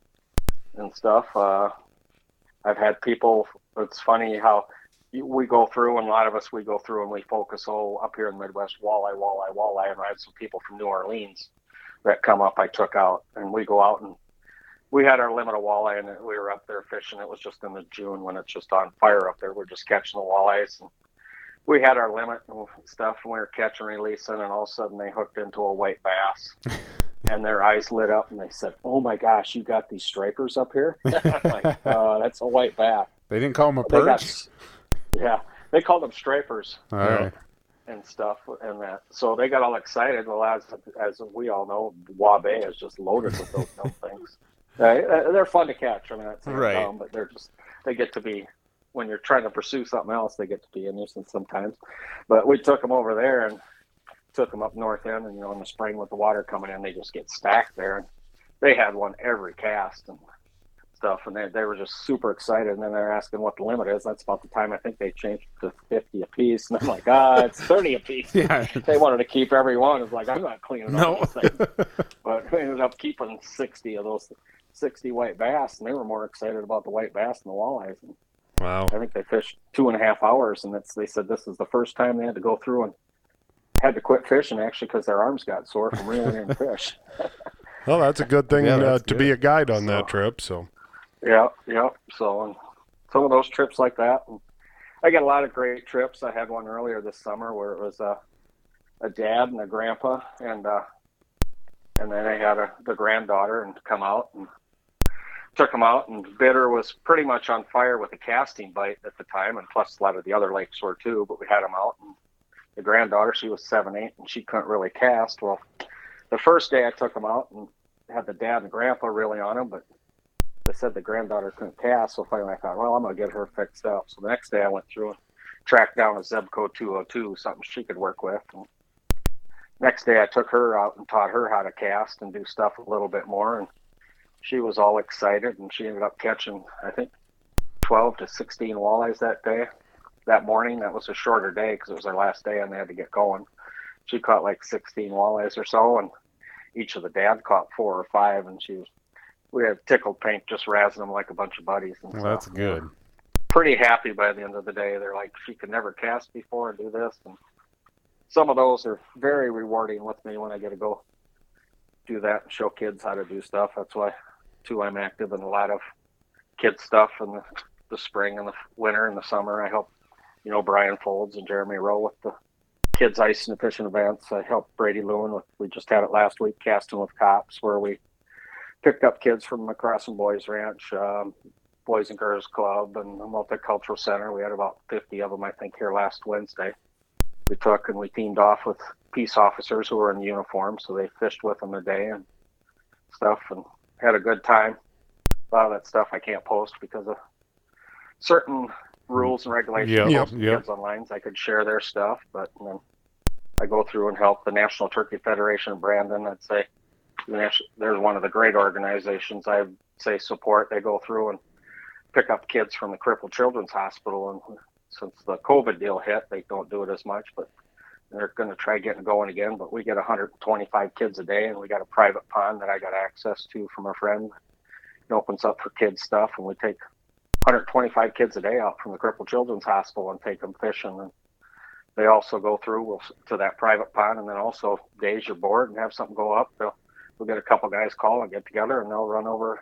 and stuff. Uh, I've had people, it's funny how we go through, and a lot of us, we go through and we focus, oh, up here in the Midwest, walleye, walleye, walleye, and I had some people from New Orleans that come up I took out, and we go out and we had our limit of walleye, and we were up there fishing. It was just in the June when it's just on fire up there. We're just catching the walleyes, and we had our limit and stuff, and we were catching and releasing, and all of a sudden they hooked into a white bass. And their eyes lit up, and they said, "Oh my gosh, you got these stripers up here!" I'm like, oh, that's a white bass. They didn't call them a perch. Yeah, they called them stripers. All right. Know, and stuff, and that. So they got all excited. Well, as as we all know, Waubay is just loaded with those dumb things. Uh, they're fun to catch. I mean, that's right. Dumb, but they're just they get to be when you're trying to pursue something else, they get to be a nuisance sometimes. But we took them over there and took them up north end, and you know, in the spring with the water coming in, they just get stacked there, and they had one every cast and stuff, and they, they were just super excited. And then they're asking what the limit is. That's about the time I think they changed to fifty a piece, and I'm like, ah, it's thirty a piece. Yeah. They wanted to keep every one. It's like, I'm not cleaning no. up these things. But we ended up keeping sixty of those sixty white bass, and they were more excited about the white bass than the walleyes. And wow, I think they fished two and a half hours, and it's, they said this is the first time they had to go through and had to quit fishing, actually, because their arms got sore from reeling in fish. Well, that's a good thing yeah, uh, to good. be a guide on so, that trip. So, yeah, yeah. So, and some of those trips like that. And I got a lot of great trips. I had one earlier this summer where it was a a dad and a grandpa, and uh, and then I had a, the granddaughter and come out and took them out. And Bitter was pretty much on fire with a casting bite at the time, and plus a lot of the other lakes were too. But we had them out. And the granddaughter, she was seven, eight, and she couldn't really cast. Well, the first day I took them out and had the dad and grandpa really on them, but they said the granddaughter couldn't cast. So finally I thought, well, I'm going to get her fixed up. So the next day I went through and tracked down a Zebco two oh two, something she could work with. And next day I took her out and taught her how to cast and do stuff a little bit more. And she was all excited, and she ended up catching, I think, twelve to sixteen walleyes that day. That morning, that was a shorter day because it was their last day and they had to get going. She caught like sixteen walleyes or so, and each of the dad caught four or five, and she was, we had tickled pink just razzing them like a bunch of buddies. And well, that's good. Pretty happy by the end of the day. They're like, she could never cast before and do this. And some of those are very rewarding with me when I get to go do that and show kids how to do stuff. That's why, too, I'm active in a lot of kid stuff in the, the spring and the winter and the summer. I help. You know, Brian Folds and Jeremy Rowe with the kids' ice and fishing events. I helped Brady Lewin with, we just had it last week, casting with cops, where we picked up kids from across and Boys Ranch, um, Boys and Girls Club, and the Multicultural Center. We had about fifty of them, I think, here last Wednesday. We took and we teamed off with peace officers who were in uniform, so they fished with them today and stuff, and had a good time. A lot of that stuff I can't post because of certain rules and regulations. Yep, yep. Kids online, so I could share their stuff, but and then I go through and help the National Turkey Federation of Brandon. I'd say they're one of the great organizations I'd say support. They go through and pick up kids from the Crippled Children's Hospital, and since the COVID deal hit, they don't do it as much, but they're going to try getting going again. But we get one hundred twenty-five kids a day, and we got a private pond that I got access to from a friend. It opens up for kids stuff, and we take one hundred twenty-five kids a day out from the Crippled Children's Hospital and take them fishing. And they also go through to that private pond, and then also days you're bored and have something go up, they'll, we'll get a couple guys call and get together, and they'll run over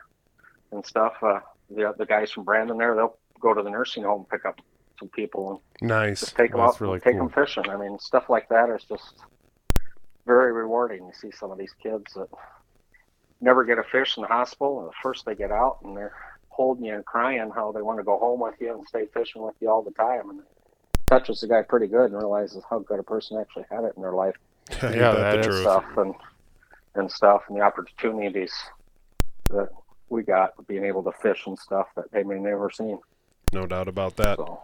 and stuff. Uh, the the guys from Brandon there, they'll go to the nursing home and pick up some people and nice. Just take them That's out really and take cool. them fishing. I mean, stuff like that is just very rewarding. You see some of these kids that never get a fish in the hospital, and the first they get out and they're holding you and crying how they want to go home with you and stay fishing with you all the time, and it touches the guy pretty good and realizes how good a person actually had it in their life. yeah, yeah that is stuff and and stuff and the opportunities that we got with being able to fish and stuff that they may never seen. No doubt about that. So.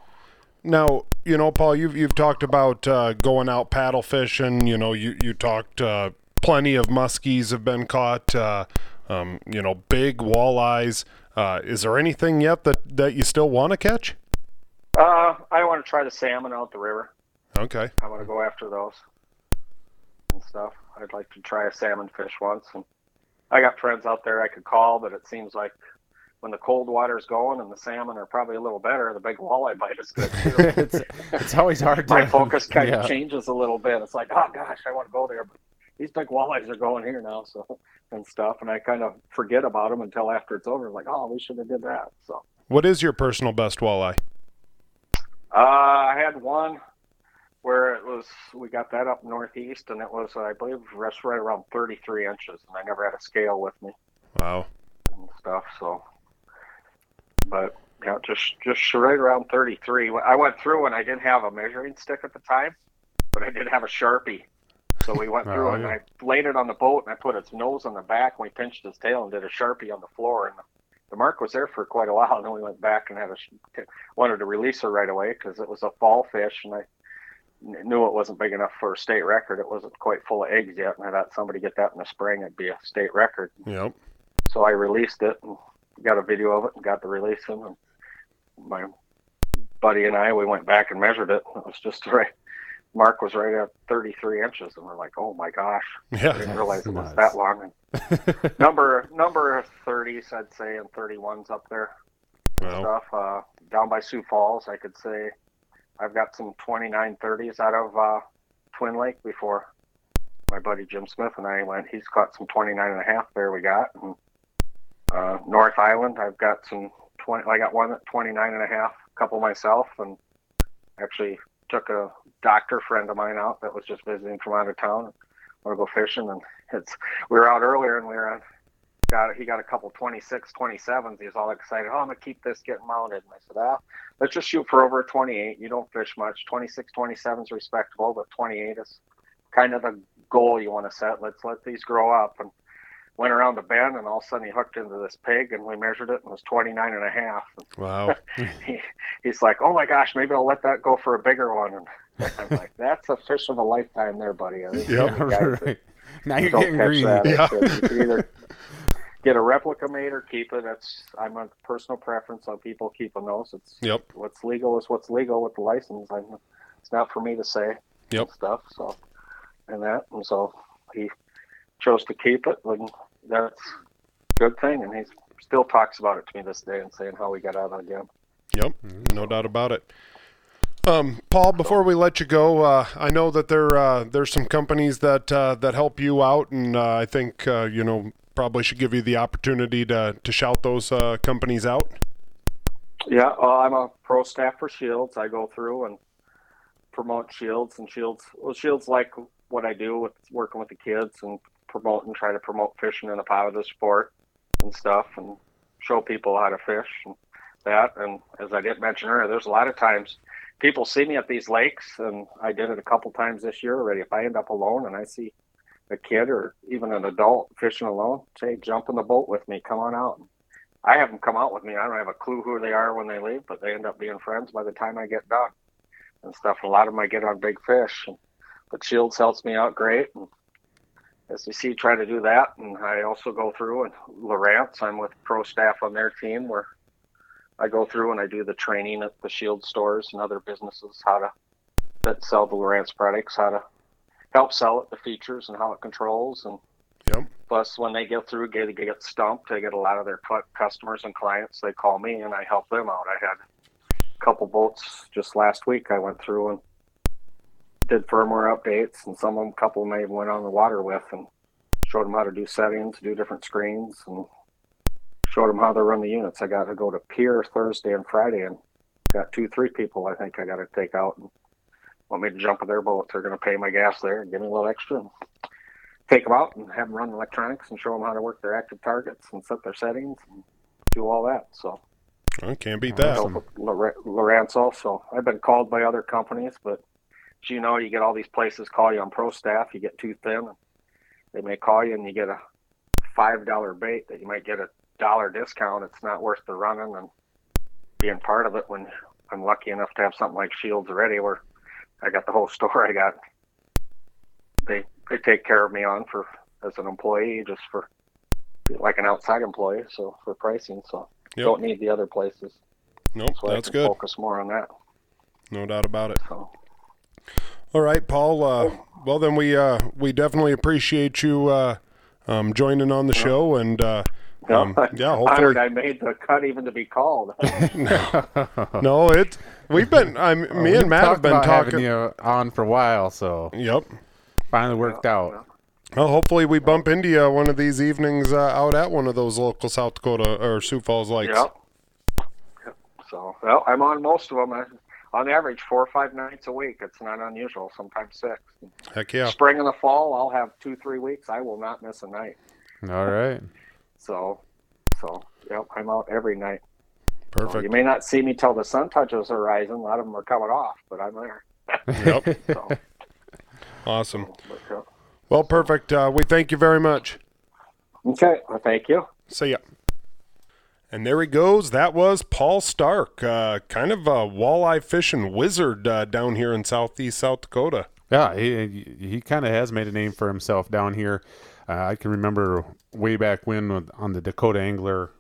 Now, you know, Paul, you've you've talked about uh, going out paddle fishing. You know, you you talked uh, plenty of muskies have been caught. Uh, um, you know, big walleyes. Uh, is there anything yet that, that you still want to catch? Uh, I want to try the salmon out the river. Okay. I want to go after those and stuff. I'd like to try a salmon fish once. And I got friends out there I could call, but it seems like when the cold water's going and the salmon are probably a little better, the big walleye bite is good too. it's, it's always hard to... My focus kind yeah. of changes a little bit. It's like, oh gosh, I want to go there, but these big walleyes are going here now, so and stuff. And I kind of forget about them until after it's over. I'm like, oh, we should have did that. So, what is your personal best walleye? Uh, I had one where it was, we got that up northeast, and it was, I believe, rest right around thirty-three inches, and I never had a scale with me. Wow. And stuff. So, but yeah, just just right around thirty-three. I went through, and I didn't have a measuring stick at the time, but I did have a Sharpie. So we went through, oh, and yeah. I laid it on the boat, and I put its nose on the back, and we pinched its tail and did a Sharpie on the floor. And the mark was there for quite a while, and then we went back and had a, wanted to release her right away because it was a fall fish, and I knew it wasn't big enough for a state record. It wasn't quite full of eggs yet, and I thought somebody get that in the spring, it'd be a state record. Yep. So I released it and got a video of it and got the release in, and my buddy and I, we went back and measured it. It was just right. Mark was right at thirty-three inches, and we're like, oh my gosh. Yeah, I didn't realize it was nice. That long. And number number thirties, I'd say, and thirty-ones up there. Wow. Stuff uh, down by Sioux Falls, I could say I've got some twenty-nine thirties out of uh, Twin Lake before. My buddy Jim Smith and I went, he's caught some twenty-nine and a half there we got. And, uh, North Island, I've got some twenty, I got one at twenty-nine and a half, a couple myself, and actually took a doctor friend of mine out that was just visiting from out of town. We'll go fishing, and it's we were out earlier, and we were on, got he got a couple twenty-six, twenty-sevens. He was all excited. Oh, I'm gonna keep this getting mounted. And I said, ah, let's just shoot for over a twenty-eight. You don't fish much. twenty-six, twenty-seven is respectable, but twenty-eight is kind of the goal you want to set. Let's let these grow up. And went around the bend, and all of a sudden he hooked into this pig, and we measured it, and it was twenty-nine and a half. Wow. he, he's like, oh my gosh, maybe I'll let that go for a bigger one. And I'm like, that's a fish of a lifetime there, buddy. Yeah, right. Now you're getting green. Yeah. You can either get a replica made or keep it. That's I'm a personal preference on people keeping those. It's yep. What's legal is what's legal with the license. I'm, it's not for me to say yep. and stuff. So and that, and so he chose to keep it, and that's a good thing, and he still talks about it to me this day and saying how we got out of the game. Yep, no doubt about it. Um, Paul, before we let you go, uh, I know that there uh, there's some companies that uh, that help you out, and uh, I think uh, you know probably should give you the opportunity to to shout those uh, companies out. Yeah, well, I'm a pro staff for Shields. I go through and promote Shields, and Shields. Well, Shields like what I do with working with the kids and promote and try to promote fishing in a positive sport and stuff and show people how to fish and that. And as I did mention earlier, there's a lot of times people see me at these lakes, and I did it a couple times this year already. If I end up alone and I see a kid or even an adult fishing alone, say, jump in the boat with me, come on out. I have them come out with me. I don't have a clue who they are when they leave, but they end up being friends by the time I get done and stuff. A lot of them I get on big fish, but Shields helps me out great. And as you see, try to do that, and I also go through and Lowrance. I'm with pro staff on their team where I go through and I do the training at the Shield stores and other businesses how to that sell the Lowrance products, how to help sell it, the features and how it controls. And yep. Plus, when they get through, they get stumped. They get a lot of their customers and clients. They call me and I help them out. I had a couple boats just last week. I went through and did firmware updates, and some of them, a couple of them I went on the water with and showed them how to do settings, do different screens, and showed them how to run the units. I got to go to Pier Thursday and Friday, and got two, three people I think I got to take out and want me to jump in their boat. They're going to pay my gas there and give me a little extra and take them out and have them run electronics and show them how to work their active targets and set their settings and do all that. So I can't beat that. So, Lowrance also. I've been called by other companies, but you know, you get all these places call you on pro staff, you get too thin, and they may call you and you get a five dollar bait that you might get a dollar discount. It's not worth the running and being part of it when I'm lucky enough to have something like Shields already where I got the whole store. I got they they take care of me on for as an employee, just for like an outside employee, so for pricing. So yep. Don't need the other places. Nope, so that's I can good. Focus more on that. No doubt about it. So all right, Paul. Uh, well, then we uh, we definitely appreciate you uh, um, joining on the yeah. show, and uh, no, um, yeah, hopefully honored I made the cut even to be called. no, no, it. We've been. I'm. Well, me and Matt have been talking you on for a while, so yep, finally worked yeah, out. Well, hopefully we bump into you one of these evenings uh, out at one of those local South Dakota or Sioux Falls lakes. Yep. yep. So, well, I'm on most of them. I, on average, four or five nights a week. It's not unusual, sometimes six. Heck yeah. Spring and the fall, I'll have two, three weeks. I will not miss a night. All right. So, so yep, I'm out every night. Perfect. So you may not see me till the sun touches the horizon. A lot of them are coming off, but I'm there. Yep. So. Awesome. So, well, perfect. Uh, we thank you very much. Okay. Well, thank you. See ya. And there he goes. That was Paul Stark, uh, kind of a walleye fishing wizard uh, down here in southeast South Dakota. Yeah, he he kind of has made a name for himself down here. Uh, I can remember way back when with, on the Dakota Angler,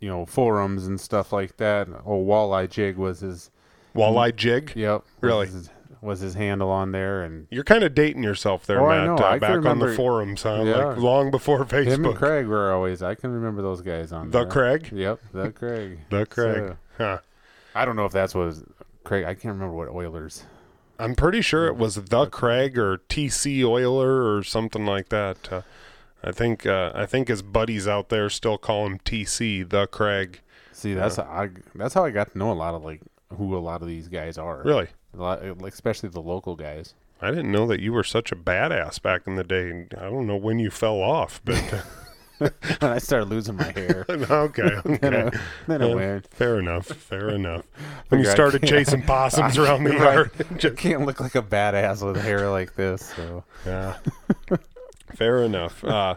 you know, forums and stuff like that. Oh, walleye jig was his. Walleye jig? Yep. Really? His, was his handle on there. And you're kind of dating yourself there, oh, Matt. I know. Uh, I back can remember, on the forums, huh? Yeah. Like long before Facebook. Him and Craig were always. I can remember those guys on the there. The Craig? Yep, the Craig. the Craig. So, huh. I don't know if that's what was, Craig. I can't remember what Oilers. I'm pretty sure it was the Craig or T C Oiler or something like that. Uh, I think uh, I think his buddies out there still call him T C, the Craig. See, that's uh, how I that's how I got to know a lot of like who a lot of these guys are. Really. A lot, especially the local guys. I didn't know that you were such a badass back in the day. I don't know when you fell off, but when I started losing my hair. okay, okay. then I, then I went. Fair enough, fair enough. When you started chasing possums I, around the yard, I, I can't look like a badass with hair like this. So yeah, fair enough. Uh,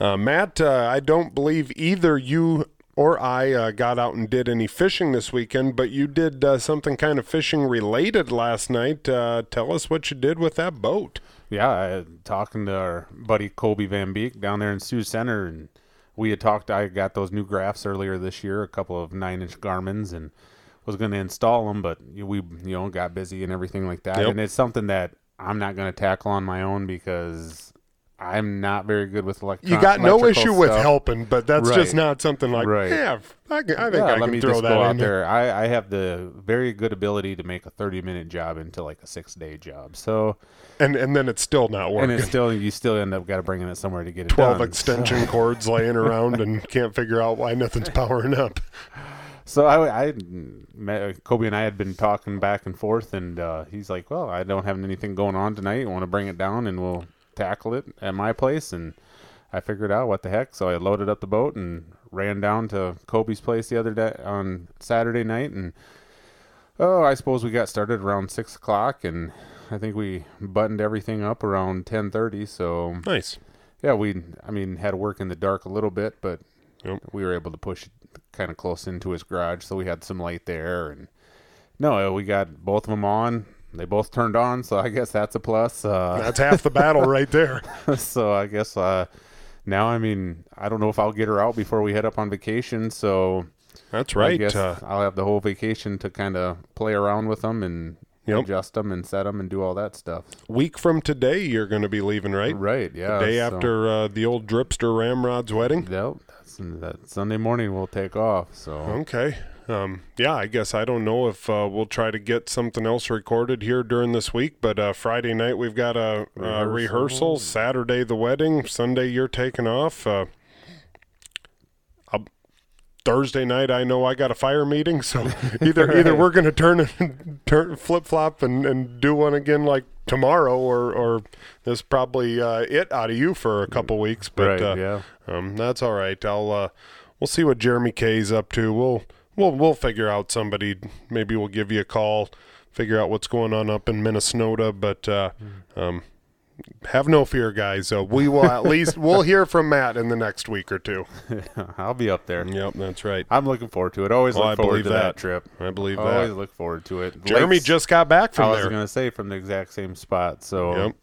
uh, Matt, uh, I don't believe either you. Or I uh, got out and did any fishing this weekend, but you did uh, something kind of fishing related last night. Uh, tell us what you did with that boat. Yeah, I, talking to our buddy Kobe Van Beek down there in Sioux Center, and we had talked. I got those new graphs earlier this year, a couple of nine-inch Garmin's, and was going to install them, but we you know got busy and everything like that. Yep. And it's something that I'm not going to tackle on my own because. I'm not very good with electronics. You got no issue stuff. With helping, but that's right. Just not something like, right. yeah, I, can, I think yeah, I can throw that out in there. there. I, I have the very good ability to make a thirty-minute job into like a six-day job. So, and and then it's still not working. And it's still you still end up got to bringing it somewhere to get it twelve done, extension so. cords laying around and can't figure out why nothing's powering up. So I, I met, Kobe and I had been talking back and forth, and uh, he's like, well, I don't have anything going on tonight. I want to bring it down, and we'll – tackle it at my place, and I figured out what the heck. So I loaded up the boat and ran down to Kobe's place the other day on Saturday night, and oh, I suppose we got started around six o'clock, and I think we buttoned everything up around ten thirty. So nice, yeah. We, I mean, had to work in the dark a little bit, but yep. we were able to push kind of close into his garage, so we had some light there. And no, we got both of them on. They both turned on, so I guess that's a plus. Uh, that's half the battle right there. So I guess uh, now, I mean, I don't know if I'll get her out before we head up on vacation. So that's right. I guess uh, I'll have the whole vacation to kind of play around with them and yep. adjust them and set them and do all that stuff. Week from today, you're going to be leaving, right? Right, yeah. The day so. after uh, the old Dripster Ramrod's wedding? Yep. That's, that Sunday morning we'll take off. So okay. Um, yeah, I guess I don't know if uh, we'll try to get something else recorded here during this week, but uh, Friday night we've got a rehearsal. Uh, rehearsal, Saturday the wedding, Sunday you're taking off. Uh, Thursday night I know I got a fire meeting, so either right. either we're going to turn and turn, flip-flop and, and do one again like tomorrow, or, or that's probably uh, it out of you for a couple weeks, but right, uh, yeah. um, that's all right. I'll, uh, we'll see what Jeremy Kay's up to. We'll... We'll, we'll figure out somebody. Maybe we'll give you a call, figure out what's going on up in Minnesota. But uh, um, have no fear, guys. Uh, we will at least we'll hear from Matt in the next week or two. I'll be up there. Yep, that's right. I'm looking forward to it. Always oh, look I forward to that. that trip. I believe Always that. Always look forward to it. Jeremy Lakes, just got back from I there. I was going to say from the exact same spot. So. Yep.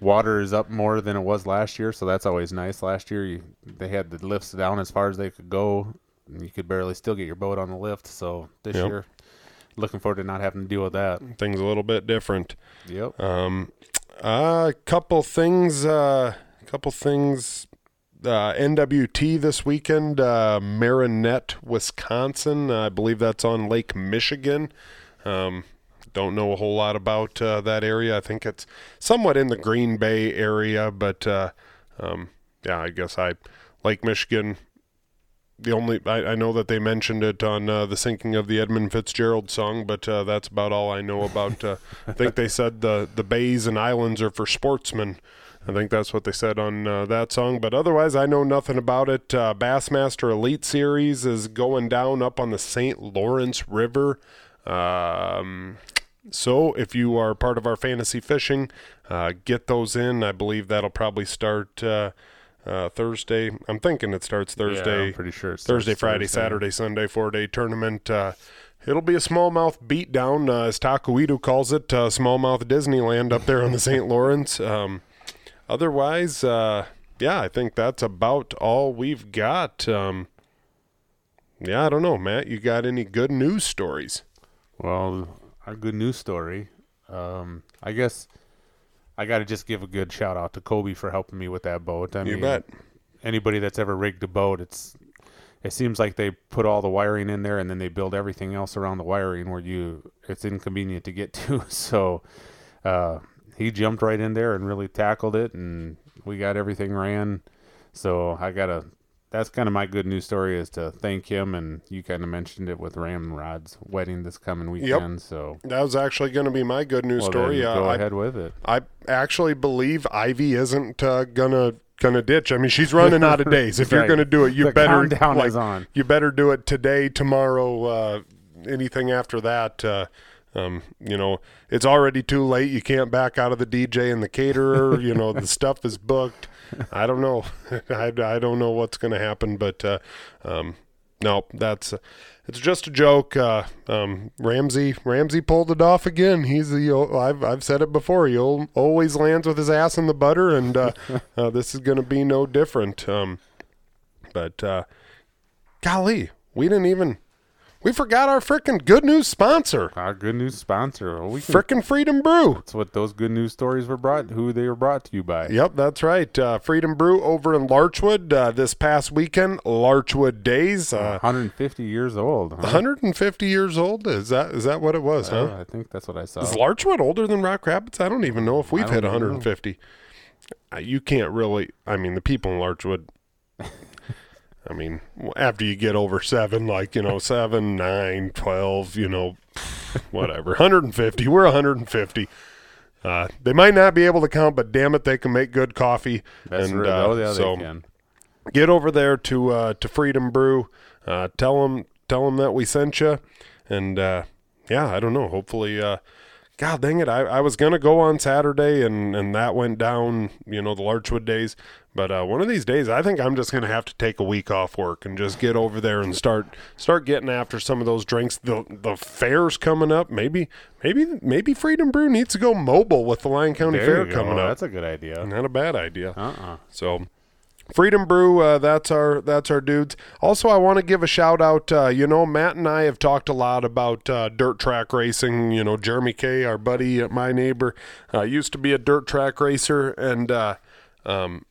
Water is up more than it was last year, so that's always nice. Last year you, they had the lifts down as far as they could go. You could barely still get your boat on the lift. So this yep. year, looking forward to not having to deal with that. Things a little bit different. Yep. Um, a uh, couple things. Uh, couple things. Uh, N W T this weekend. Uh, Marinette, Wisconsin. I believe that's on Lake Michigan. Um, don't know a whole lot about uh, that area. I think it's somewhat in the Green Bay area, but uh, um, yeah, I guess I Lake Michigan. The only I, I know that they mentioned it on uh, the sinking of the Edmund Fitzgerald song, but uh, that's about all I know about. Uh, I think they said the the bays and islands are for sportsmen. I think that's what they said on uh, that song, but otherwise I know nothing about it. Uh, Bassmaster Elite Series is going down up on the Saint Lawrence River. Um, so if you are part of our fantasy fishing, uh, get those in. I believe that'll probably start uh, uh, Thursday. I'm thinking it starts Thursday. Yeah, I'm pretty sure it's Thursday, Friday, Thursday. Saturday, Sunday, four-day tournament. Uh, It'll be a smallmouth beatdown, uh, as Takuitu calls it, uh, smallmouth Disneyland up there on the Saint Lawrence. Um, otherwise, uh, yeah, I think that's about all we've got. Um, yeah, I don't know, Matt, you got any good news stories? Well, our good news story, um, I guess I got to just give a good shout out to Kobe for helping me with that boat. I you mean, bet. Anybody that's ever rigged a boat, it's... It seems like they put all the wiring in there and then they build everything else around the wiring where you it's inconvenient to get to. So uh, he jumped right in there and really tackled it, and we got everything ran. So I gotta that's kind of my good news story, is to thank him. And you kind of mentioned it with Ramrod's wedding this coming weekend. Yep. So that was actually going to be my good news well, story. Then go uh, ahead I, with it. I actually believe Ivy isn't uh, gonna. Gonna ditch. I mean, she's running out of days. If right. you're gonna do it, you the better countdown like, is on. You better do it today, tomorrow, uh, anything after that. Uh, um, you know, it's already too late. You can't back out of the D J and the caterer. You know, the stuff is booked. I don't know. I, I don't know what's gonna happen, but uh, um, no, that's uh, it's just a joke. Uh, um, Ramsey Ramsey pulled it off again. He's the I've I've said it before. He always lands with his ass in the butter, and uh, uh, this is going to be no different. Um, but uh, golly, we didn't even we forgot our frickin' good news sponsor. Our good news sponsor, well, we can, frickin' Freedom Brew. That's what those good news stories were brought. Who they were brought to you by? Yep, that's right. Uh, Freedom Brew over in Larchwood uh, this past weekend. Larchwood Days. Uh, one hundred fifty years old. Huh? one hundred fifty years old. Is that is that what it was? Uh, huh? I think that's what I saw. Is Larchwood older than Rock Rapids? I don't even know if we've hit one hundred fifty. Uh, you can't really. I mean, the people in Larchwood. I mean, after you get over seven, like, you know, seven, nine, twelve, you know, whatever, one hundred fifty, we're one hundred fifty. Uh, they might not be able to count, but damn it, they can make good coffee. That's and, real. Uh, oh, yeah, so they can. Get over there to, uh, to Freedom Brew. Uh, tell them, tell them that we sent you. And, uh, yeah, I don't know. Hopefully, uh, God dang it, I, I was going to go on Saturday, and, and that went down, you know, the Larchwood Days. But uh, one of these days, I think I'm just going to have to take a week off work and just get over there and start start getting after some of those drinks. The the fair's coming up. Maybe maybe maybe Freedom Brew needs to go mobile with the Lyon County there Fair coming up. That's a good idea. Not a bad idea. Uh-uh. So Freedom Brew, uh, that's our that's our dudes. Also, I want to give a shout out. Uh, you know, Matt and I have talked a lot about uh, dirt track racing. You know, Jeremy Kay, our buddy, at my neighbor, uh, used to be a dirt track racer, and uh, um.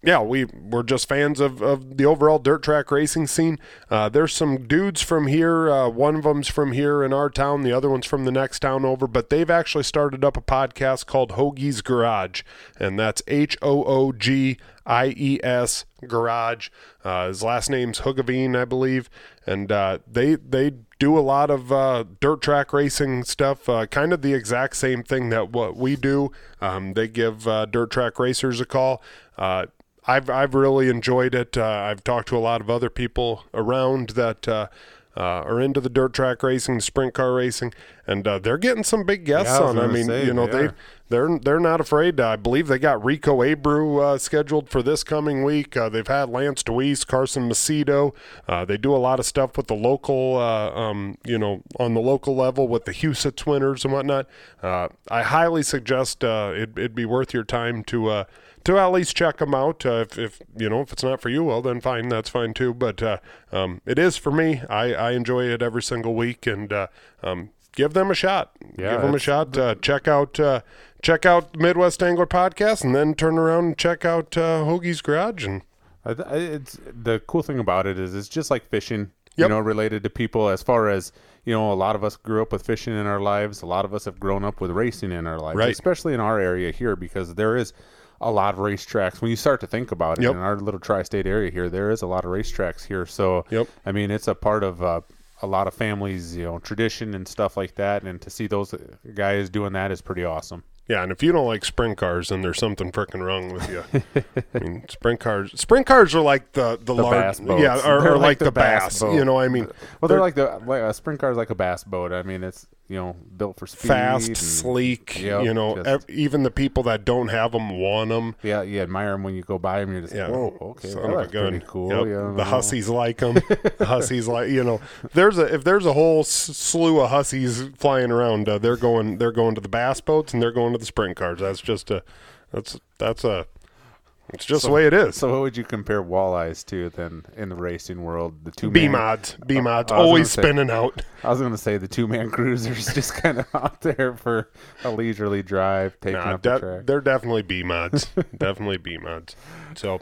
Yeah, we, we're just fans of, of the overall dirt track racing scene. Uh, there's some dudes from here. Uh, one of them's from here in our town. The other one's from the next town over. But they've actually started up a podcast called Hoagie's Garage. And that's H O O G I E S Garage. Uh, his last name's Hoogeveen, I believe. And uh, they they do a lot of uh, dirt track racing stuff, uh, kind of the exact same thing that what we do. Um, they give uh, dirt track racers a call. Uh I've I've really enjoyed it. Uh, I've talked to a lot of other people around that uh, uh, are into the dirt track racing, sprint car racing, and uh, they're getting some big guests yeah, I on. I mean, say, you know, yeah. they they're they're not afraid. I believe they got Rico Abreu uh, scheduled for this coming week. Uh, they've had Lance DeWeese, Carson Macedo. Uh, they do a lot of stuff with the local, uh, um, you know, on the local level with the Houston winners and whatnot. Uh, I highly suggest uh, it, it'd be worth your time to. Uh, So at least check them out. Uh, if, if you know if it's not for you, well then fine, that's fine too. But uh, um, it is for me. I, I enjoy it every single week, and uh, um, give them a shot. Yeah, give them a shot. Uh, check out uh, check out Midwest Angler Podcast, and then turn around and check out uh, Hoagie's Garage. And it's the cool thing about it is it's just like fishing, yep. you know, related to people as far as. you know, a lot of us grew up with fishing in our lives. A lot of us have grown up with racing in our lives, right. Especially in our area here, because there is a lot of racetracks. When you start to think about it, yep. in our little tri-state area here, there is a lot of racetracks here. So, yep. I mean, it's a part of uh, a lot of families, you know, tradition and stuff like that. And to see those guys doing that is pretty awesome. Yeah, and if you don't like sprint cars, then there's something frickin' wrong with you. I mean, sprint cars. Sprint cars are like the the, the large, bass boats. Yeah, or, or like, like the, the bass. bass boat. You know, I mean, well, they're, they're like the like a sprint car is like a bass boat. I mean, it's you know built for speed, fast, and, sleek. Yep, you know, just, ev- even the people that don't have them want them. Yeah, you admire them when you go by them. You're just yeah, whoa, okay, well, that's pretty cool. Yep. Yeah, the hussies know. like them. The hussies like you know. There's a if there's a whole slew of hussies flying around. Uh, they're going they're going to the bass boats and they're going to the sprint cars. That's just a that's that's a it's just so, the way it is. So what would you compare walleyes to then in the racing world? The two B-mods. B-mods. Uh, always spinning say, out. I was going to say the two-man cruisers just kind of out there for a leisurely drive, taking nah, up de- the track. They're definitely B-mods. Definitely B-mods. So,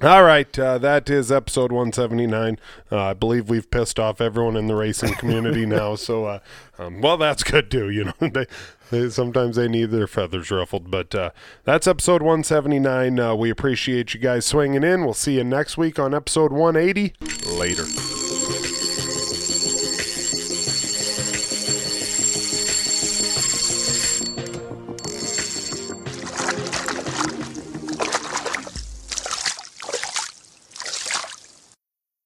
all right. Uh, that is episode one seventy-nine. Uh, I believe we've pissed off everyone in the racing community now. So, uh, um, well, that's good too. You know, they... Sometimes they need their feathers ruffled, but uh, that's episode one seventy-nine. Uh, we appreciate you guys swinging in. We'll see you next week on episode one eighty. Later.